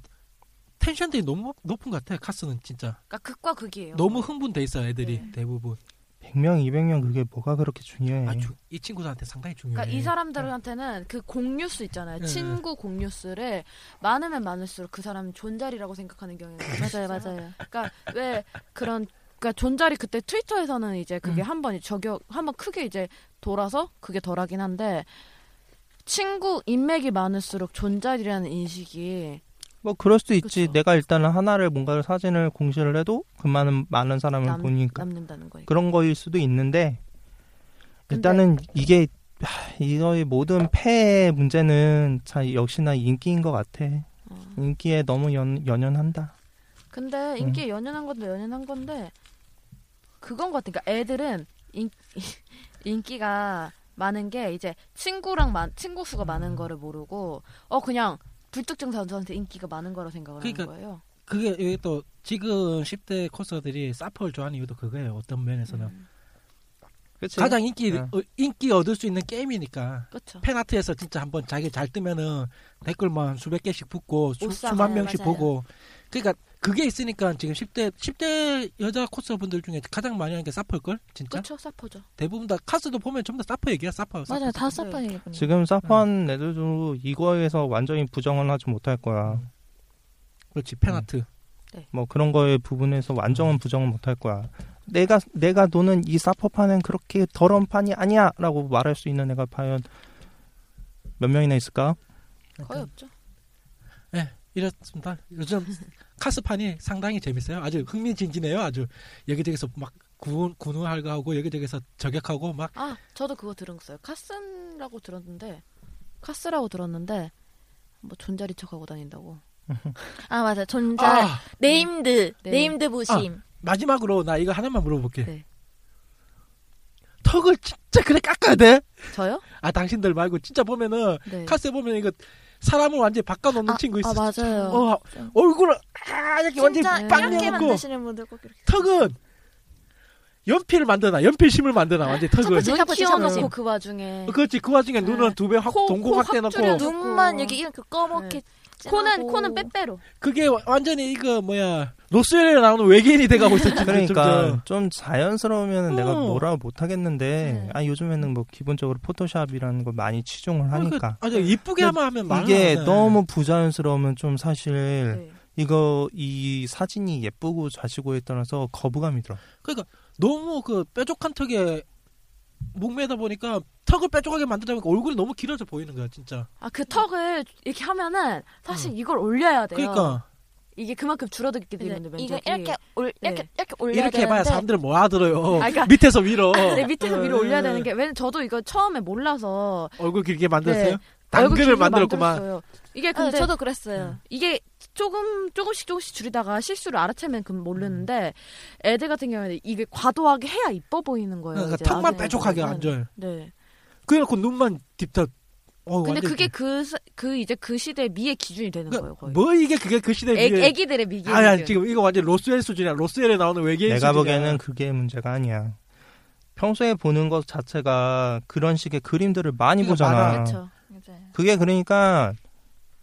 텐션들이 너무 높은 것 같아. 카스는 진짜. 그러니까 극과 극이에요. 너무 흥분돼 있어 애들이 네. 대부분. 100명, 200명 그게 뭐가 그렇게 중요해? 아, 이 친구들한테 상당히 중요해. 그러니까 이 사람들한테는 그 공뉴스 있잖아요. 네. 친구 공뉴스를 많으면 많을수록 그 사람은 존잘이라고 생각하는 경우가 맞아요, 맞아요. 그러니까 왜 그런 그러니까 존잘이 그때 트위터에서는 이제 그게 한번 크게 이제 돌아서 그게 덜하긴 한데 친구 인맥이 많을수록 존잘이라는 인식이 뭐 그럴 수도 있지. 그쵸. 내가 일단은 하나를 뭔가를 사진을 공시를 해도 그 많은 사람을 보니까 남는다는 거니까. 그런 거일 수도 있는데 일단은 이게 이거의 모든 폐의 문제는 참 역시나 인기인 것 같아. 인기에 너무 연연한다. 근데 인기에 연연한 건데 그건 것 같아. 그러니까 애들은 인기가 많은 게 이제 친구 수가 많은 거를 모르고 그냥 불특정 다수한테 인기가 많은 거라 생각을 하는 거예요. 그게 이게 또 지금 10대 코스들이 사퍼를 좋아하는 이유도 그거예요. 어떤 면에서는 가장 인기 얻을 수 있는 게임이니까. 그쵸. 팬아트에서 진짜 한번 자기 잘 뜨면은 댓글만 수백 개씩 붙고 수만 명씩 맞아요. 보고. 그러니까 그게 있으니까 지금 10대 여자 코스분들 중에 가장 많이 하는 게 사퍼일 걸 진짜. 그렇죠, 사퍼죠. 대부분 다 카스도 보면 전부 다 사퍼 얘기야, 사퍼. 맞아요, 다 사퍼 얘기. 지금 사퍼한 애들도 이거에서 완전히 부정을 하지 못할 거야. 그렇지, 팬아트. 네. 뭐 그런 거의 부분에서 완전한 부정을 못할 거야. 내가 노는 이 사퍼판은 그렇게 더러운 판이 아니야라고 말할 수 있는 애가 과연 몇 명이나 있을까? 거의 없죠. 네. 이렇습니다. 요즘 카스판이 상당히 재밌어요. 아주 흥미진진해요. 아주 여기저기서 막 군우할거 하고 여기저기서 저격하고 막. 아, 저도 그거 들었어요. 카스라고 들었는데 뭐 존잘인 척하고 다닌다고. 아 맞아, 존잘. 아, 네임드 부심. 아, 마지막으로 나 이거 하나만 물어볼게. 네. 턱을 진짜 그래 깎아야 돼? 저요? 아 당신들 말고 진짜 보면은 네. 카스에 보면 이거. 사람을 완전히 바꿔놓는 친구 있어. 아 맞아요. 얼굴을 이렇게 완전히 빵 내놓고 턱은 연필을 만드나 연필심을 만드나 완전히 턱을 눈 키워놓고 그 와중에 그렇지 그 와중에 눈을 두 배 확 동공 확대놓고 눈만 여기 이렇게 검게 코는 빼빼로 그게 완전히 이거 뭐야 로스웰에 나오는 외계인이 돼가고 있었지. 그러니까 좀 자연스러우면 내가 뭐라고 못하겠는데 아 요즘에는 뭐 기본적으로 포토샵이라는 걸 많이 치중을 하니까 아니 이쁘게 하면 이게 너무 부자연스러우면 좀 사실 이거 이 사진이 예쁘고 좌시고에 따라서 거부감이 들어. 그러니까 너무 그 뾰족한 턱에 목매다 보니까 턱을 뾰족하게 만들다 보니까 얼굴이 너무 길어져 보이는 거야 진짜. 아 그 턱을 이렇게 하면은 사실 이걸 올려야 돼요. 그러니까 이게 그만큼 줄어들게 되는데 이거 이렇게 올려야 이렇게 해봐야 되는데. 사람들은 뭐 알아들어요. 그러니까, 밑에서 위로. 네 밑에서 위로 올려야 되는 게 왜냐면 저도 이거 처음에 몰라서 얼굴 길게 만들었어요. 네. 당근을 만들었구만. 이게 근데 저도 그랬어요. 이게 조금씩 줄이다가 실수를 알아채면 그 모르는데 애들 같은 경우에는 이게 과도하게 해야 이뻐 보이는 거예요. 그러니까 이제 턱만 빼족하게 앉아요. 네. 그래놓고 눈만 딥탑. 근데 그게 이제 그 시대의 미의 기준이 되는 거예요. 거의. 뭐 이게 그게 그 시대의 미의. 애기들의 미의 기준. 아야 지금 이거 완전 로스웰 수준이야. 로스웰에 나오는 외계인 내가 수준이야. 보기에는 그게 문제가 아니야. 평소에 보는 것 자체가 그런 식의 그림들을 많이 보잖아. 그렇죠. 그게 그러니까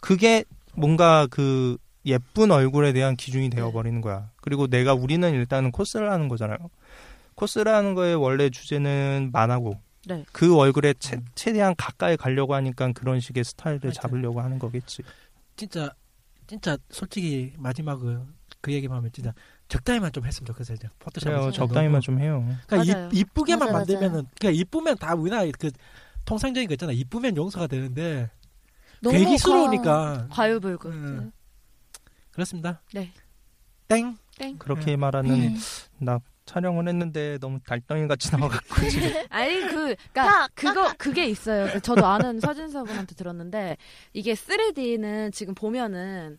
그게 뭔가 그 예쁜 얼굴에 대한 기준이 되어버리는 거야. 그리고 내가 우리는 일단은 코스를 하는 거잖아요. 코스라는 거의 원래 주제는 만화고 네. 그 얼굴에 최대한 가까이 가려고 하니까 그런 식의 스타일을 맞아요. 잡으려고 하는 거겠지. 진짜 솔직히 마지막은 그 얘기만 하면 진짜 적당히만 좀 했으면 좋겠어요. 포토샵 적당히만 좀 해요. 그러니까 이쁘게만 만들면은 그러니까 이쁘면 다 우리나 그 통상적인 거 있잖아. 이쁘면 용서가 되는데 너무 괴기스러우니까 과유불급. 그렇습니다. 네. 땡. 그렇게 말하는 나. 촬영을 했는데 너무 달덩이같이 나와갖고 지금. 아니 그러니까 그게 있어요. 저도 아는 사진사분한테 들었는데 이게 3D는 지금 보면은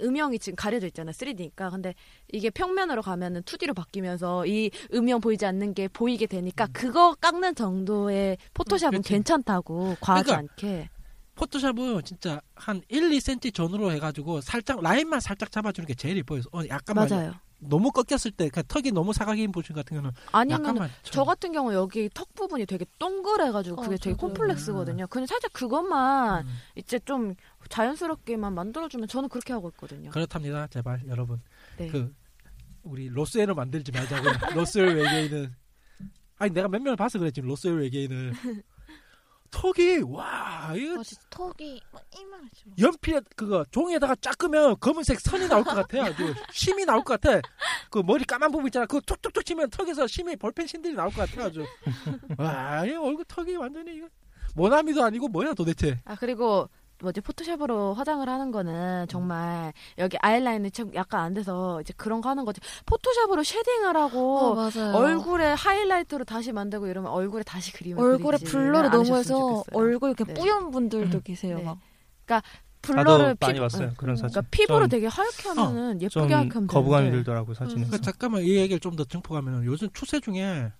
음영이 지금 가려져 있잖아요. 3D니까. 근데 이게 평면으로 가면은 2D로 바뀌면서 이 음영 보이지 않는 게 보이게 되니까 그거 깎는 정도의 포토샵은 괜찮다고 과하지 않게. 포토샵은 진짜 한 1, 2cm 전으로 해가지고 살짝 라인만 살짝 잡아주는 게 제일 예뻐요. 약간만. 맞아요. 너무 꺾였을 때 그러니까 턱이 너무 사각인 부분 같은 경우는 아니면 저 같은 경우 여기 턱 부분이 되게 동그래가지고 그게 되게 콤플렉스거든요. 그냥 살짝 그것만 이제 좀 자연스럽게만 만들어주면 저는 그렇게 하고 있거든요. 그렇답니다. 제발 여러분 네. 그 우리 로스웰을 만들지 말자고요. 로스웰 외계인은 아니 내가 몇 명을 봐서 그랬지. 로스웰 외계인을 턱이 와 이거 턱이 이만하지 뭐. 연필에 그거 종이에다가 쫙 끄면 검은색 선이 나올 것 같아요. 아주 심이 나올 것 같아. 그 머리 까만 부분 있잖아. 그거 툭툭툭 치면 턱에서 심이 볼펜 심들이 나올 것 같아요. 아주 와 이 얼굴 턱이 완전히 이거 모나미도 아니고 뭐야 도대체. 아 그리고 뭐지 포토샵으로 화장을 하는 거는 정말 여기 아이라인이 참 약간 안 돼서 이제 그런 거 하는 거지. 포토샵으로 쉐딩을 하고 얼굴에 하이라이트로 다시 만들고 이러면 얼굴에 다시 그림을 얼굴에 블러를 너무 해서 얼굴 이렇게 뿌연 분들도 계세요. 막. 그러니까 블러를 많이 봤어요. 그런 사진. 그러니까 피부로 되게 하얗게 하면은 예쁘게 하면 되는데 거부감이 들더라고 사진에서. 그러니까 잠깐만 이 얘기를 좀 더 증폭하면 요즘 추세 중에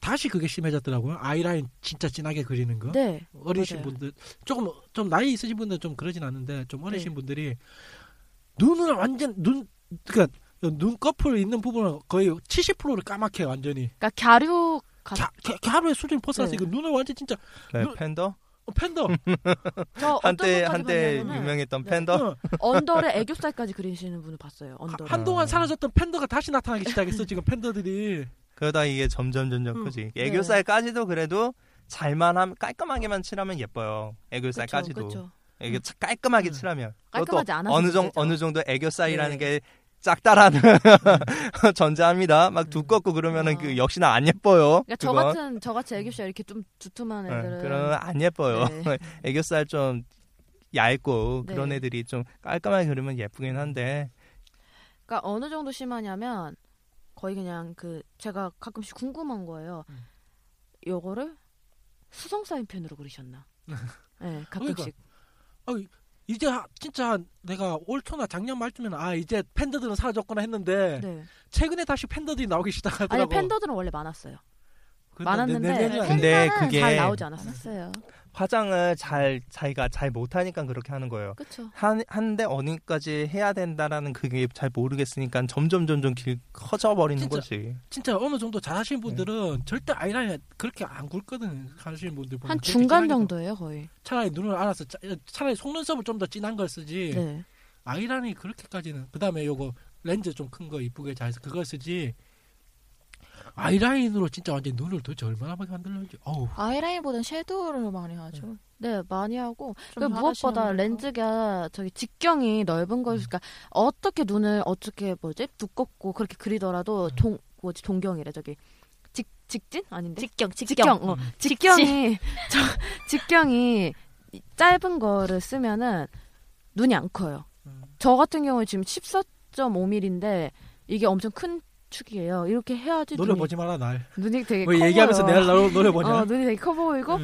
다시 그게 심해졌더라고요. 아이라인 진짜 진하게 그리는 거. 네, 어리신 맞아요. 분들 조금 좀 나이 있으신 분들 좀 그러진 않는데 좀 어리신 네. 분들이 눈을 완전 눈 그러니까 눈꺼풀 있는 부분은 거의 70%를 까맣게 완전히. 그러니까 갸루 갸루의 수준이 벗어나서 네. 이거 눈을 완전 진짜. 네, 팬더. 팬더. 한때 유명했던 네. 팬더. 언더를 애교살까지 그리시는 분을 봤어요. 언더. 한동안 사라졌던 팬더가 다시 나타나기 시작했어 지금 팬더들이. 그러다 이게 점점 크지. 애교살까지도 그래도 잘만 하면 깔끔하게만 칠하면 예뻐요. 애교살까지도. 그쵸. 애교 깔끔하게 칠하면. 깔끔하지 않아서 어느 정도 애교살이라는 게 짝다라는 전제합니다. 막 두껍고 그러면은 그 역시나 안 예뻐요. 그러니까 저같이 애교살 이렇게 좀 두툼한 애들은 그러면 안 예뻐요. 네. 애교살 좀 얇고 네. 그런 애들이 좀 깔끔하게 그리면 예쁘긴 한데. 그러니까 어느 정도 심하냐면. 거의 그냥 그 제가 가끔씩 궁금한 거예요. 요거를 수성 사인펜으로 그리셨나? 네, 가끔씩. 그러니까, 이제 진짜 내가 올 초나 작년 말쯤에는 이제 팬더들은 사라졌구나 했는데 네. 최근에 다시 팬더들이 나오기 시작하더라고. 아니 팬더들은 원래 많았는데 근데 그게 잘 나오지 않았어요. 화장을 자기가 잘 못하니까 그렇게 하는 거예요. 그쵸. 한데 어디까지 해야 된다라는 그게 잘 모르겠으니까 점점 커져버리는 거지. 진짜 어느 정도 잘하시는 분들은 절대 아이라인 그렇게 안 굵거든. 하시는 분들 보면 한 중간 정도예요 거의. 차라리 눈을 알아서 차라리 속눈썹을 좀 더 진한 걸 쓰지. 네. 아이라인이 그렇게까지는. 그다음에 요거 렌즈 좀 큰 거 이쁘게 잘 해서 그걸 쓰지. 아이라인으로 진짜 완전 눈을 도대체 얼마나 많이 만들는지. 아이라인보다는 섀도우를 많이 하죠. 네, 많이 하고. 무엇보다 렌즈가 저기 직경이 넓은 거니까 어떻게 눈을 어떻게 두껍고 그렇게 그리더라도 동경이래 저기. 직진? 아닌데. 직경. 직경이 짧은 거를 쓰면은 눈이 안 커요. 저 같은 경우에 지금 14.5mm인데 이게 엄청 큰 축이에요. 이렇게 해야지. 노려보지 마라 날. 눈이 되게 커 보여. 얘기하면서 내가 노려보냐. 눈이 되게 커 보이고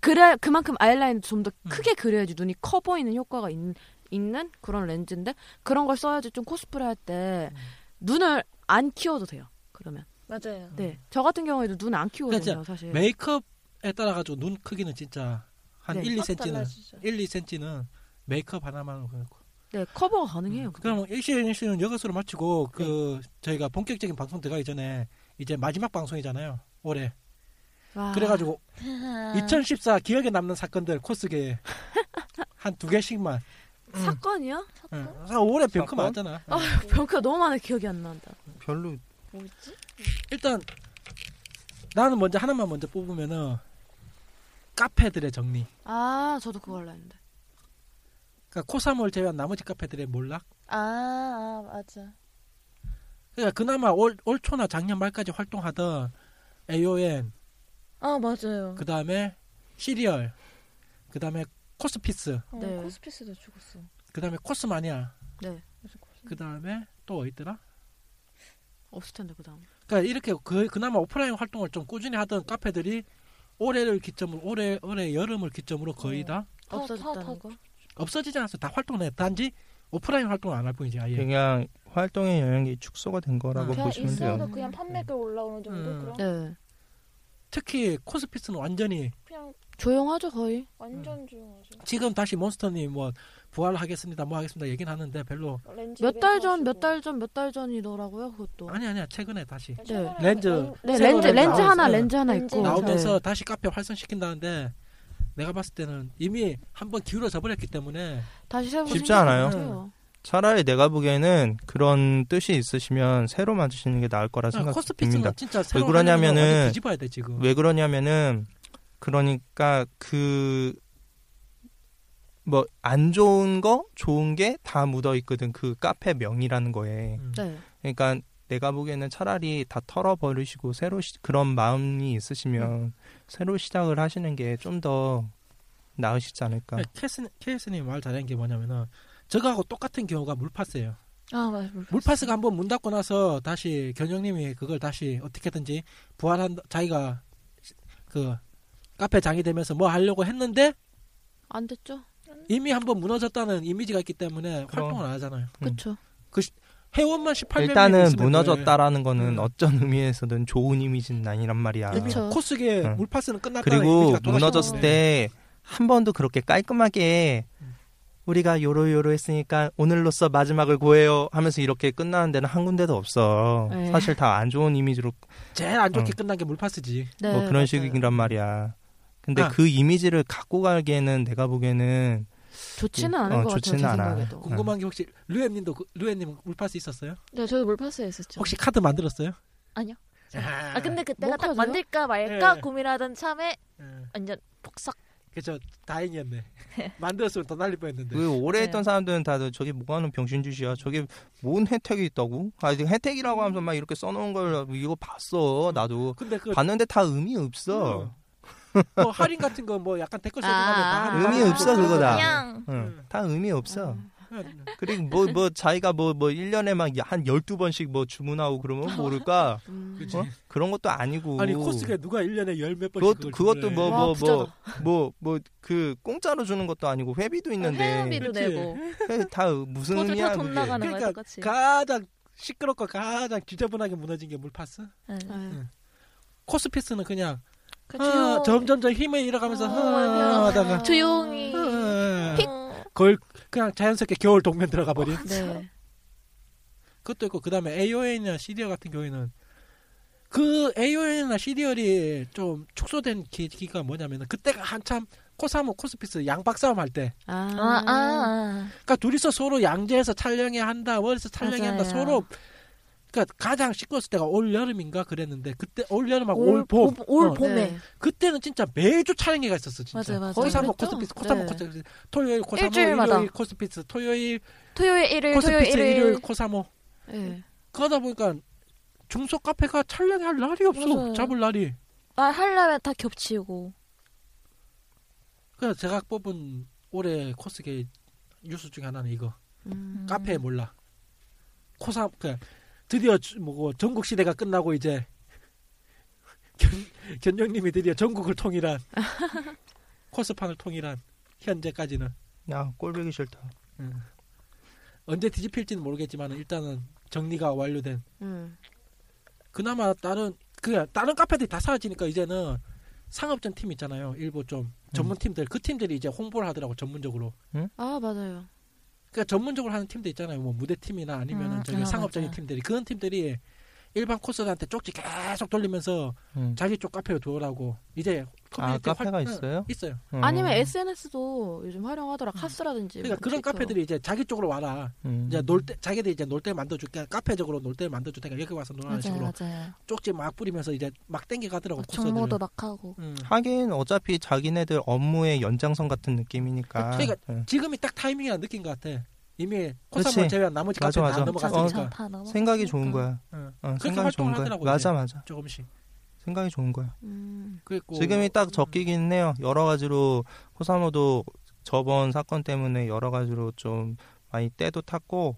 그래 그만큼 아이라인 좀 더 크게 그려야지 눈이 커 보이는 효과가 있는 그런 렌즈인데 그런 걸 써야지 좀 코스프레 할 때 눈을 안 키워도 돼요. 그러면. 맞아요. 네, 저 같은 경우에도 눈 안 키우거든요 그러니까 사실. 메이크업에 따라 가지고 눈 크기는 진짜 한 1, 2cm는 메이크업 하나만 그렇고. 네, 커버가 가능해요. 그럼 1시는 여기서 마치고 저희가 본격적인 방송 들어가기 전에 이제 마지막 방송이잖아요. 올해. 와. 그래가지고 2014 기억에 남는 사건들 코스계에 한 두 개씩만 사건이야? 사건? 응. 올해 병크 많잖아. 아, 병크가 너무 많아. 기억이 안 난다. 별로. 뭐지? 일단 나는 먼저 하나만 먼저 뽑으면은 카페들의 정리. 아, 저도 그거 하려 했는데. 그러니까 코사몰 제외한 나머지 카페들의 몰락. 아, 아 맞아. 그러니까 그나마 올 초나 작년 말까지 활동하던 AON. 아, 맞아요. 그 다음에 시리얼. 그 다음에 코스피스. 어, 네. 코스피스도 죽었어. 그 다음에 코스마니아. 네. 그 다음에 또 어딨더라? 없을 텐데 그 다음. 그러니까 이렇게 그나마 오프라인 활동을 좀 꾸준히 하던 카페들이 올해를 기점으로 올해 여름을 기점으로 거의 다 없어졌다는 거. 없어지지 않았어. 다 활동해. 단지 오프라인 활동을 안 할 뿐이지. 아예. 그냥 활동의 영향이 축소가 된 거라고 보시면 돼요. 그냥 판매가 올라오는 정도 그런. 네. 특히 코스피스는 완전히 그냥 조용하죠 거의. 완전 조용하죠. 지금 다시 몬스터님 뭐 부활하겠습니다, 뭐 하겠습니다 얘긴 하는데 별로. 몇 달 전이더라고요 그것도. 아니야 최근에 다시. 네. 렌즈 하나 있고 나오면서 네. 다시 카페 활성시킨다는데 내가 봤을 때는 이미 한번 기울어져 버렸기 때문에 다시 새로 쉽지 않아요. 같아요. 차라리 내가 보기에는 그런 뜻이 있으시면 새로 만드시는 게 나을 거라 생각됩니다. 왜 그러냐면은 뒤집어야 돼 지금. 왜 그러냐면은 그러니까 그 뭐 안 좋은 거 좋은 게 다 묻어 있거든. 그 카페 명이라는 거에. 네. 그러니까 내가 보기에는 차라리 다 털어버리시고 새로 그런 마음이 있으시면 새로 시작을 하시는 게 좀 더 나으시지 않을까. 케이스님 말 잘하는 게 뭐냐면은. 저하고 똑같은 경우가 물파스예요. 아 맞아요. 물파스가 한번 문 닫고 나서 다시 견영님이 그걸 다시 어떻게든지 부활한 자기가 그 카페 장이 되면서 뭐 하려고 했는데 안 됐죠. 이미 한번 무너졌다는 이미지가 있기 때문에 활동을 안 하잖아요. 그렇죠. 그 회원만 18명 일단은 무너졌다라는 거는 어떤 의미에서든 좋은 이미지는 아니란 말이야. 그쵸. 코스계 물파스는 끝났다는 이미지가 그리고 무너졌을 때 한 번도 그렇게 깔끔하게 우리가 요로요로 했으니까 오늘로써 마지막을 고해요 하면서 이렇게 끝나는 데는 한 군데도 없어. 에이. 사실 다 안 좋은 이미지로 제일 안 좋게 끝난 게 물파스지. 네, 뭐 그런 맞아요. 식이란 말이야. 근데 그 이미지를 갖고 가기에는 내가 보기에는 좋지는 않은 것 같아요. 생각에도. 궁금한 게 혹시 류엠님 물파스 있었어요? 네, 저도 물파스에 있었죠. 혹시 카드 만들었어요? 아니요. 아 근데 그때가 딱 만들까 말까 고민하던 참에 완전 폭삭. 그쵸. 다행이었네. 만들었으면 더 날릴 뻔했는데. 그 오래 했던 사람들은 다들 저게 뭐하는 병신짓이야. 저게 뭔 혜택이 있다고? 아 혜택이라고 하면서 막 이렇게 써놓은 걸 이거 봤어. 나도. 근데 봤는데 다 의미 없어. 뭐 할인 같은 거 뭐 약간 댓글 써주면 다 의미 없어 그거 다. 다 의미 없어. 그리고 뭐 자기가 뭐 1년에 막 한 12번씩 뭐 주문하고 그러면 모를까? 그런 것도 아니고. 아니 코스가 누가 1년에 열 몇 번씩 그것도 뭐 그 공짜로 주는 것도 아니고 회비도 있는데. 회비도 내고. 다 무슨 의미야 그게. 그러니까 가장 시끄럽고 가장 지저분하게 무너진 게 물파스. 코스피스는 그냥 점점 힘을 잃어가면서 하다가 조용히 그냥 자연스럽게 겨울 동면 들어가 버린. 네. 그것도 있고 그 다음에 AON이나 CDR 같은 경우에는 그 AON이나 CDR이 좀 축소된 계기가 뭐냐면 그때가 한참 코사모 코스피스 양박싸움 할 때. 그러니까 둘이서 서로 양재에서 촬영해야 한다, 월에서 촬영해야 한다 서로. 그러니까 가장 시끄러웠을 때가 올 여름인가 그랬는데 그때 올 여름하고 올 봄에 그때는 진짜 매주 촬영회가 있었어 진짜. 맞아요. 코사모 코스피스 코사모 코스피스 토요일 코사모 일주일마다. 일요일 코스피스 토요일 일요일 코스피스 토요일. 일요일 코사모. 네. 그러다 보니까 중소 카페가 촬영회 할 날이 없어. 맞아요. 잡을 날이. 하려면 다 겹치고. 그래서 제가 뽑은 올해 코스계 뉴스 중에 하나는 이거. 카페에 몰라. 코사모 드디어 뭐 전국 시대가 끝나고 이제 견영님이 드디어 전국을 통일한 코스판을 통일한 현재까지는. 야 꼴보기 싫다. 언제 뒤집힐지는 모르겠지만 일단은 정리가 완료된. 그나마 다른 카페들이 다 사라지니까 이제는 상업전 팀 있잖아요. 일부 좀 전문 팀들 그 팀들이 이제 홍보를 하더라고 전문적으로. 아 맞아요. 그러니까 전문적으로 하는 팀들 있잖아요. 뭐 무대 팀이나 아니면은 저기 상업적인 팀들이 그런 팀들이 일반 코스들한테 쪽지 계속 돌리면서 자기 쪽 카페로 들어오라고 이제 커뮤니티 카페가 있어요? 있어요. 아니면 SNS도 요즘 활용하더라. 카스라든지. 그러니까 그런 있어요. 카페들이 이제 자기 쪽으로 와라. 이제 놀 때 자기들이 이제 놀 때 만들어줄게. 카페적으로 놀 때 만들어줄게. 이렇게 와서 놀라는 식으로 맞아요. 쪽지 막 뿌리면서 이제 막 땡겨가더라고. 정보도 막 하고. 하긴 어차피 자기네들 업무의 연장선 같은 느낌이니까. 그러니까 지금이 딱 타이밍이라는 느낀 것 같아. 이미 코스만 제외한 나머지 카페는 다 넘어갔으니까. 생각이 좋은 거야. 그렇게 활동을 하더라고. 맞아. 조금씩. 생각이 좋은 거야. 지금이 딱 적기긴 해요. 여러 가지로 코사모도 저번 사건 때문에 여러 가지로 좀 많이 때도 탔고,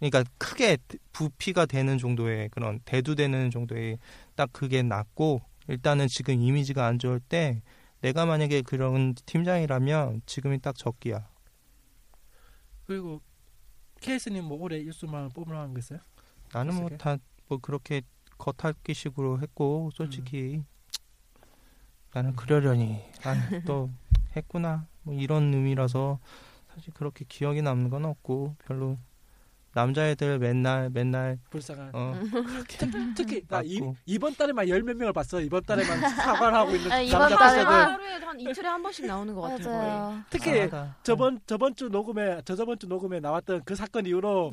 그러니까 크게 부피가 되는 정도의 그런 대두되는 정도의 딱 그게 났고, 일단은 지금 이미지가 안 좋을 때 내가 만약에 그런 팀장이라면 지금이 딱 적기야. 그리고 케이스님 뭐 올해 일수만 뽑으라는 거 있어요? 나는 뭐 다 뭐 그렇게 겉핥기식으로 했고 솔직히 나는 그러려니 또 했구나 뭐 이런 의미라서 사실 그렇게 기억이 남는 건 없고 별로 남자애들 맨날 불쌍한 특히 나 이번 달에만 열몇 명을 봤어. 이번 달에만 사과를 하고 있는 남자애들 하루에 한 이틀에 한 번씩 나오는 것 같은 거예요. 특히 저번 주 녹음에 나왔던 그 사건 이후로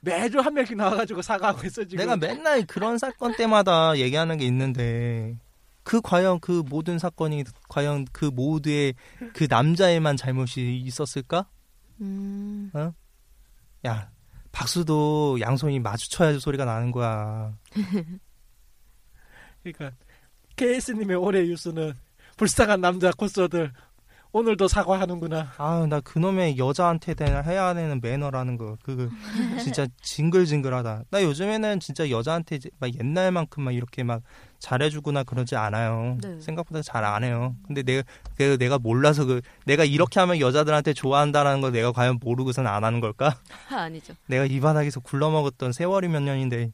매주 한 명씩 나와가지고 사과하고 있어 지금. 내가 맨날 그런 사건 때마다 얘기하는 게 있는데 그 과연 그 모든 사건이 과연 그 모두의 그 남자애만 잘못이 있었을까? 야. 박수도 양손이 마주쳐야지 소리가 나는 거야. 그러니까 KS님의 올해 뉴스는 불쌍한 남자 코스어들 오늘도 사과하는구나. 아, 나 그놈의 여자한테 해야 되는 매너라는 거 그거 진짜 징글징글하다. 나 요즘에는 진짜 여자한테 막 옛날만큼 막 이렇게 막 잘해주거나 그러지 않아요. 네. 생각보다 잘 안 해요. 근데 내가 몰라서 내가 이렇게 하면 여자들한테 좋아한다라는 걸 내가 과연 모르고선 안 하는 걸까? 아니죠. 내가 이 바닥에서 굴러먹었던 세월이 몇 년인데.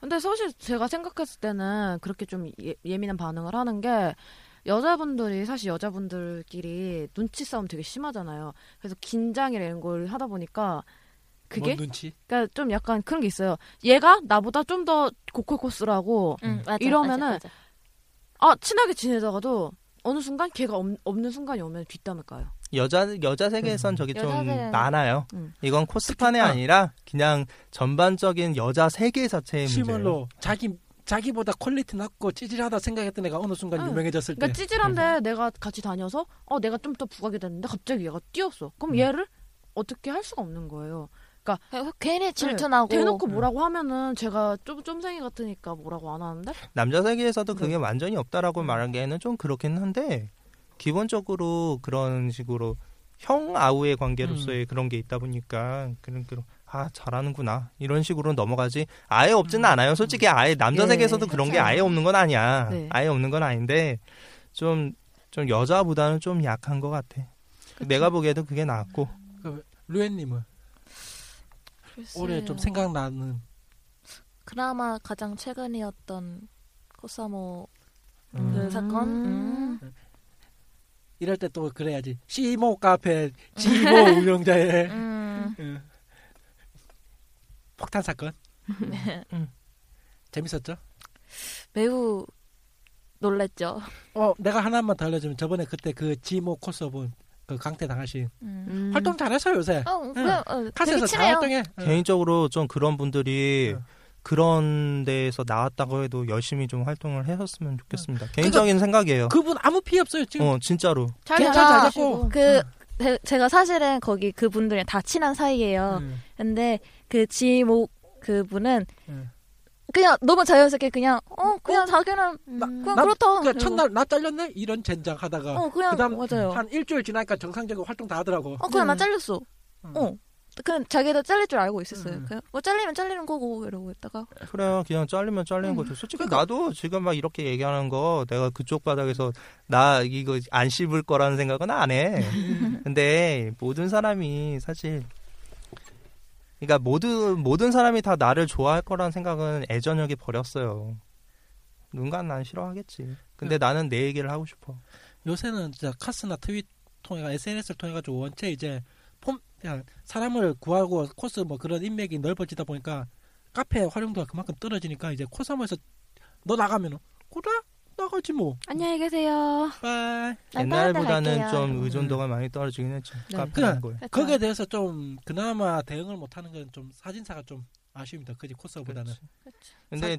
근데 사실 제가 생각했을 때는 그렇게 좀 예민한 반응을 하는 게 여자분들이 사실 여자분들끼리 눈치 싸움 되게 심하잖아요. 그래서 긴장이라는 걸 하다 보니까 그게 눈치? 그러니까 좀 약간 그런 게 있어요. 얘가 나보다 좀 더 고퀄 코스라고 이러면은 아 친하게 지내다가도 어느 순간 걔가 없는 순간이 오면 뒷담을 까요. 여자 세계에선 저기 좀 많아요. 이건 코스판이 아니라 그냥 전반적인 여자 세계 자체의 문제예요. 자기보다 퀄리티 낮고 찌질하다 생각했던 애가 어느 순간 유명해졌을 그러니까 때. 그러니까 찌질한데 내가 같이 다녀서 내가 좀 더 부각이 됐는데 갑자기 얘가 뛰었어. 그럼 얘를 어떻게 할 수가 없는 거예요. 그러니까 괜히 질투나고 대놓고 뭐라고 하면은 제가 쫌생이 같으니까 뭐라고 안 하는데 남자 세계에서도 그게 완전히 없다라고 말하기에는 좀 그렇긴 한데 기본적으로 그런 식으로 형 아우의 관계로서의 그런 게 있다 보니까 그런 아 잘하는구나 이런 식으로 넘어가지 아예 없지는 않아요. 솔직히 아예 남자 세계에서도 그런 게 아예 없는 건 아니야. 네. 아예 없는 건 아닌데 좀 여자보다는 좀 약한 것 같아. 그치? 내가 보기에도 그게 낫고. 루엔님은? 올해 좀 생각나는 그나마 가장 최근이었던 코사모 그 사건 이럴 때 또 그래야지 시모 카페 지모 운영자의 폭탄 사건 재밌었죠? 매우 놀랬죠. 내가 하나만 더 알려주면 저번에 그때 그 지모 코스분 그 강퇴 당하신 활동 잘해서 요새 카스에서 잘 활동해. 개인적으로 좀 그런 분들이 그런 데에서 나왔다고 해도 열심히 좀 활동을 했었으면 좋겠습니다. 개인적인 생각이에요. 그분 아무 피해 없어요 지금. 진짜로 잘 됐고 제가 사실은 거기 그분들이랑 다 친한 사이예요. 근데 그 지목 그분은 그냥 너무 자연스럽게 그냥 자기는 그냥 그렇다. 그러니까 첫날 나 잘렸네 이런 젠장 하다가 그다음 맞아요. 한 일주일 지나니까 정상적인 활동 다 하더라고. 그냥 나 잘렸어. 그냥 자기도 잘릴 줄 알고 있었어요. 그냥 뭐 잘리면 잘리는 거고 이러고 있다가 그래 그냥 잘리면 잘리는 거죠. 솔직히 나도 지금 막 이렇게 얘기하는 거 내가 그쪽 바닥에서 나 이거 안 씹을 거라는 생각은 안 해. 근데 모든 사람이 사실 그러니까 모든 사람이 다 나를 좋아할 거란 생각은 애저녁에 버렸어요. 누군가는 난 싫어하겠지. 근데 나는 내 얘기를 하고 싶어. 요새는 진짜 카스나 트윗 통해가 SNS를 통해가지고 원체 이제 사람을 구하고 코스 뭐 그런 인맥이 넓어지다 보니까 카페 활용도가 그만큼 떨어지니까 이제 코사모에서 너 나가면 그래? 나가지 뭐. 안녕히 계세요. 빠이. 옛날보다는 좀 의존도가 많이 떨어지긴 했죠. 네. 카페라는 거예요. 거기에 대해서 좀 그나마 대응을 못하는 건 좀 사진사가 좀 아쉬움이 더 크지 코스보다는. 그렇죠. 근데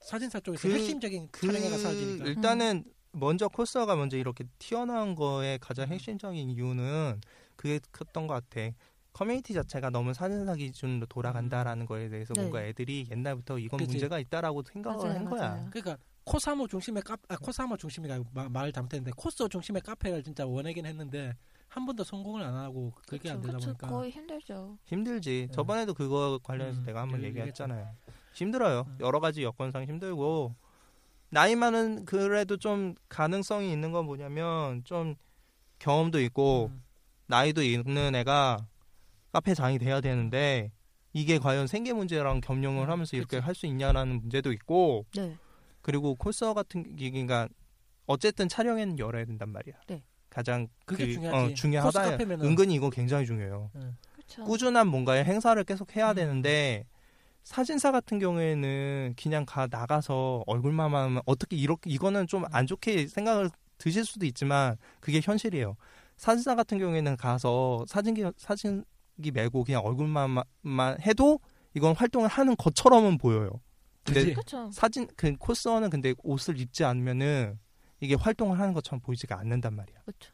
사진사 쪽에서 핵심적인 촬영해가 사라지니까. 일단은 먼저 코스가 먼저 이렇게 튀어나온 거에 가장 핵심적인 이유는 그게 컸던 것 같아. 커뮤니티 자체가 너무 사진사 기준으로 돌아간다라는 거에 대해서 네. 뭔가 애들이 옛날부터 이건 그치. 문제가 있다라고 생각을 맞아요, 한 거야. 맞아요. 그러니까 코사모 중심의 코사모 중심이라고 말 잘못했는데 코스 중심의 카페를 진짜 원하긴 했는데 한 번도 성공을 안 하고 그게 안 되다 보니까 거의 힘들죠. 힘들지. 네. 저번에도 그거 관련해서 내가 한번 얘기했잖아요. 힘들어요. 여러 가지 여건상 힘들고 나이만은 그래도 좀 가능성이 있는 건 뭐냐면 좀 경험도 있고 나이도 있는 애가 카페장이 돼야 되는데 이게 과연 생계 문제랑 겸용을 하면서 이렇게 할 수 있냐라는 문제도 있고 네. 그리고 코스어 같은 기기가 어쨌든 촬영에는 열어야 된단 말이야. 네. 가장 그게 중요하다. 은근히 이거 굉장히 중요해요. 꾸준한 뭔가의 행사를 계속 해야 되는데 사진사 같은 경우에는 그냥 나가서 얼굴만 하면 어떻게 이렇게 이거는 좀 안 좋게 생각을 드실 수도 있지만 그게 현실이에요. 사진사 같은 경우에는 가서 사진기 메고 그냥 얼굴만 해도 이건 활동을 하는 것처럼은 보여요. 근데 그쵸. 사진 그 코스어는 근데 옷을 입지 않으면은 이게 활동을 하는 것처럼 보이지가 않는단 말이야. 그쵸.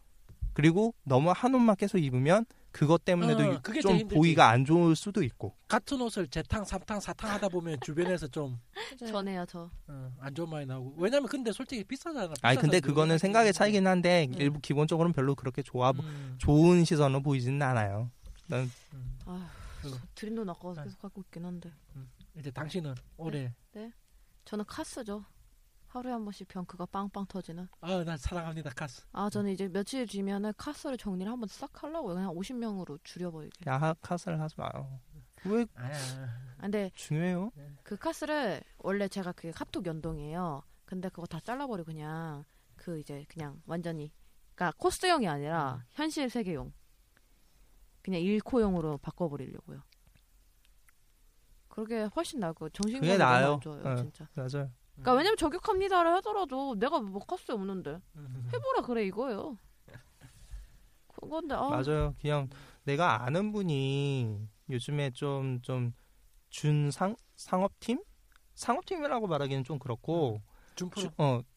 그리고 너무 한 옷만 계속 입으면 그것 때문에도 좀 보이가 안 좋을 수도 있고 같은 옷을 재탕, 삼탕, 사탕 하다 보면 주변에서 좀 전해요 저 안 좋은 말이 나오고 왜냐면 근데 솔직히 비싸잖아. 아니 근데 그거는 생각의 차이긴 한데 일부 기본적으로는 별로 그렇게 좋은 시선으로 보이지는 않아요. 난 드린 돈 아까워서 계속 갖고 있긴 한데 이제 당신은 올해 네? 저는 카스죠. 하루에 한 번씩 병크가 빵빵 터지는. 아, 난 사랑합니다 카스. 아, 저는 이제 며칠 뒤면은 카스를 정리를 한번 싹 하려고 그냥 50명으로 줄여버리게. 야, 카스를 하지 마요. 왜? 근데 중요해요. 그 카스를 원래 제가 그 카톡 연동이에요. 근데 그거 다 잘라버리고 그냥 그 이제 그냥 완전히 그러니까 코스형이 아니라 현실 세계용 그냥 일코용으로 바꿔버리려고요. 그러게 훨씬 나고 정신력이 안 좋아요 진짜. 맞아요. 그러니까 왜냐면 저격합니다를 하더라도 내가 뭐 카스 없는데 해보라 그래 이거예요. 그건데 맞아요. 그냥 내가 아는 분이 요즘에 좀 상업팀이라고 말하기는 좀 그렇고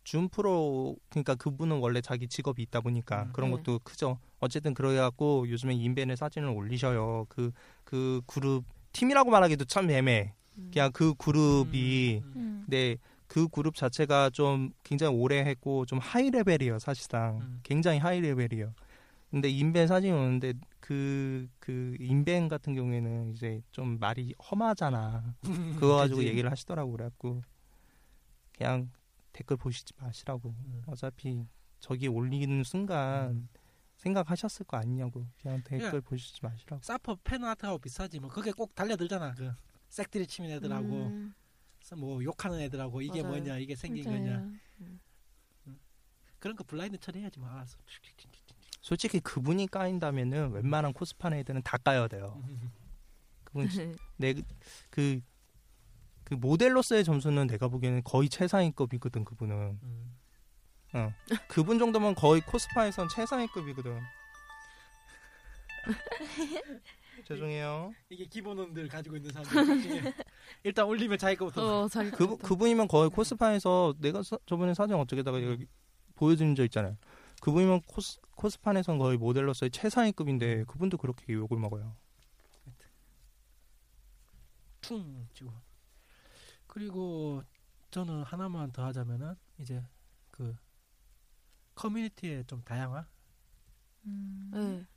준프로 그러니까 그분은 원래 자기 직업이 있다 보니까 그런 것도 크죠. 어쨌든 그래갖고 요즘에 인벤에 사진을 올리셔요. 그 그룹 팀이라고 말하기도 참 애매해. 그냥 그 그룹이 네. 그 그룹 자체가 좀 굉장히 오래 했고 좀 하이 레벨이에요 사실상. 굉장히 하이 레벨이에요. 근데 인벤 사진이 오는데 그 인벤 같은 경우에는 이제 좀 말이 험하잖아. 그거 가지고 그치? 얘기를 하시더라고. 그래갖고 그냥 댓글 보시지 마시라고. 어차피 저기 올리는 순간 생각하셨을 거 아니냐고. 그냥 댓글 보시지 마시라고. 사퍼 팬아트하고 비슷하지 뭐. 그게 꼭 달려들잖아. 그 색들이 치는 애들하고. 뭐 욕하는 애들하고 이게 맞아요. 뭐냐 이게 생긴 맞아요. 거냐 그런 거 블라인드 처리해야지 뭐. 알았어. 솔직히 그분이 까인다면은 웬만한 코스판 애들은 다 까야 돼요. 그분 그 모델로서의 점수는 내가 보기에는 거의 최상위급이거든 그분은. 그분 정도면 거의 코스판에선 최상위급이거든. 죄송해요. 이게 기본원들 가지고 있는 사람들. 일단 올리면 자기거부터. 그분이면 거의 코스판에서 내가 저번에 사진 어쩌게다가 보여드린 적 있잖아요. 그분이면 코스판에선 거의 모델로서의 최상위급인데 그분도 그렇게 욕을 먹어요. 퉁 치고. 그리고 저는 하나만 더 하자면은 이제 그 커뮤니티의 좀 다양화.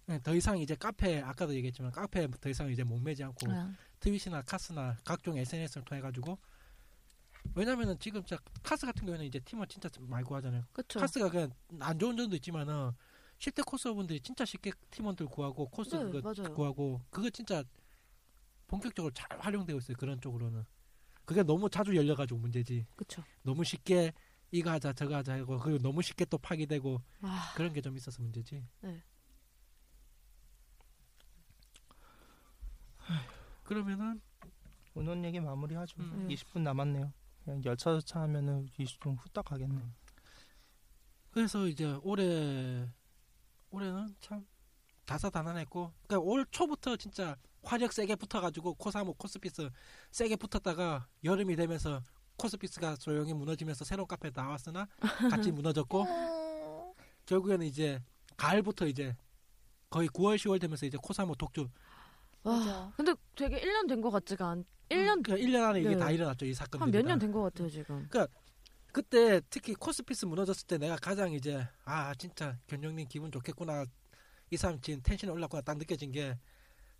네, 더 이상 이제 카페 아까도 얘기했지만 카페 더 이상 이제 목매지 않고 트윗이나 카스나 각종 SNS를 통해 가지고 왜냐면은 지금 진짜 카스 같은 경우에는 이제 팀원 진짜 많이 구하잖아요. 그쵸. 카스가 그냥 안 좋은 점도 있지만은 실제 코스어분들이 진짜 쉽게 팀원들 구하고 코스 그거 구하고 그거 진짜 본격적으로 잘 활용되고 있어요. 그런 쪽으로는 그게 너무 자주 열려가지고 문제지. 그쵸. 너무 쉽게 이거 하자 저거 하자 하고 그리고 너무 쉽게 또 파기되고 그런 게 좀 있어서 문제지. 네. 그러면은 은혼 얘기 마무리하죠. 20분 남았네요. 그냥 열차 하면은 좀 후딱 가겠네. 그래서 이제 올해는 참 다사다난했고, 그러니까 올 초부터 진짜 화력 세게 붙어가지고 코사모 코스피스 세게 붙었다가 여름이 되면서 코스피스가 조용히 무너지면서 새로운 카페에 나왔으나 같이 무너졌고 결국에는 이제 가을부터 이제 거의 9월 10월 되면서 이제 코사모 독주. 와, 근데 되게 1년 된 것 같지가 않. 1년 그러니까 1년 안에 이게 네. 다 일어났죠, 이 사건들이. 한 몇 년 된 것 같아요 지금. 그러니까 그때 특히 코스피스 무너졌을 때 내가 가장 이제 아 진짜 견영님 기분 좋겠구나, 이 사람 지금 텐션이 올랐구나 딱 느껴진 게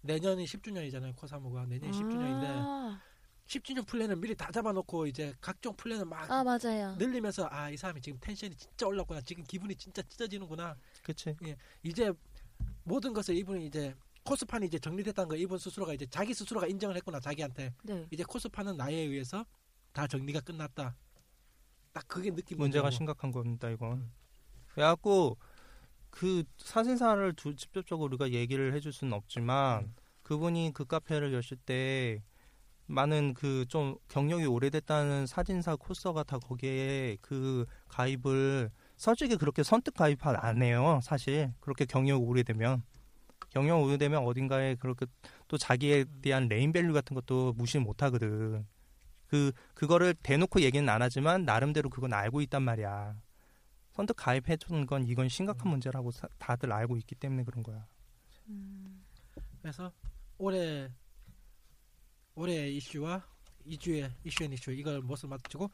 내년이 10주년이잖아요 코사모가. 내년이 10주년인데 10주년 플랜을 미리 다 잡아놓고 이제 각종 플랜을 막 맞아요. 늘리면서 아 이 사람이 지금 텐션이 진짜 올랐구나, 지금 기분이 진짜 찢어지는구나. 그치. 예, 이제 모든 것을 이분이 이제 코스판이 이제 정리됐다는 거 이분 스스로가 이제 자기 스스로가 인정을 했구나 자기한테. 네. 이제 코스판은 나에 의해서 다 정리가 끝났다. 딱 그게 느낌. 문제가 심각한 겁니다 이건. 그래갖고 그 사진사를 직접적으로 우리가 얘기를 해줄 수는 없지만 그분이 그 카페를 여실 때 많은 그 좀 경력이 오래됐다는 사진사 코스가 다 거기에 그 가입을 솔직히 그렇게 선뜻 가입을 안 해요 사실. 그렇게 경력 오래되면 어딘가에 그렇게 또 자기에 대한 네임밸류 같은 것도 무시 못하거든. 그거를 대놓고 얘기는 안 하지만 나름대로 그건 알고 있단 말이야. 선뜻 가입해주는 건 이건 심각한 문제라고 다들 알고 있기 때문에 그런 거야. 그래서 올해 이슈와 2주의 이슈 이걸 무엇을 맞추고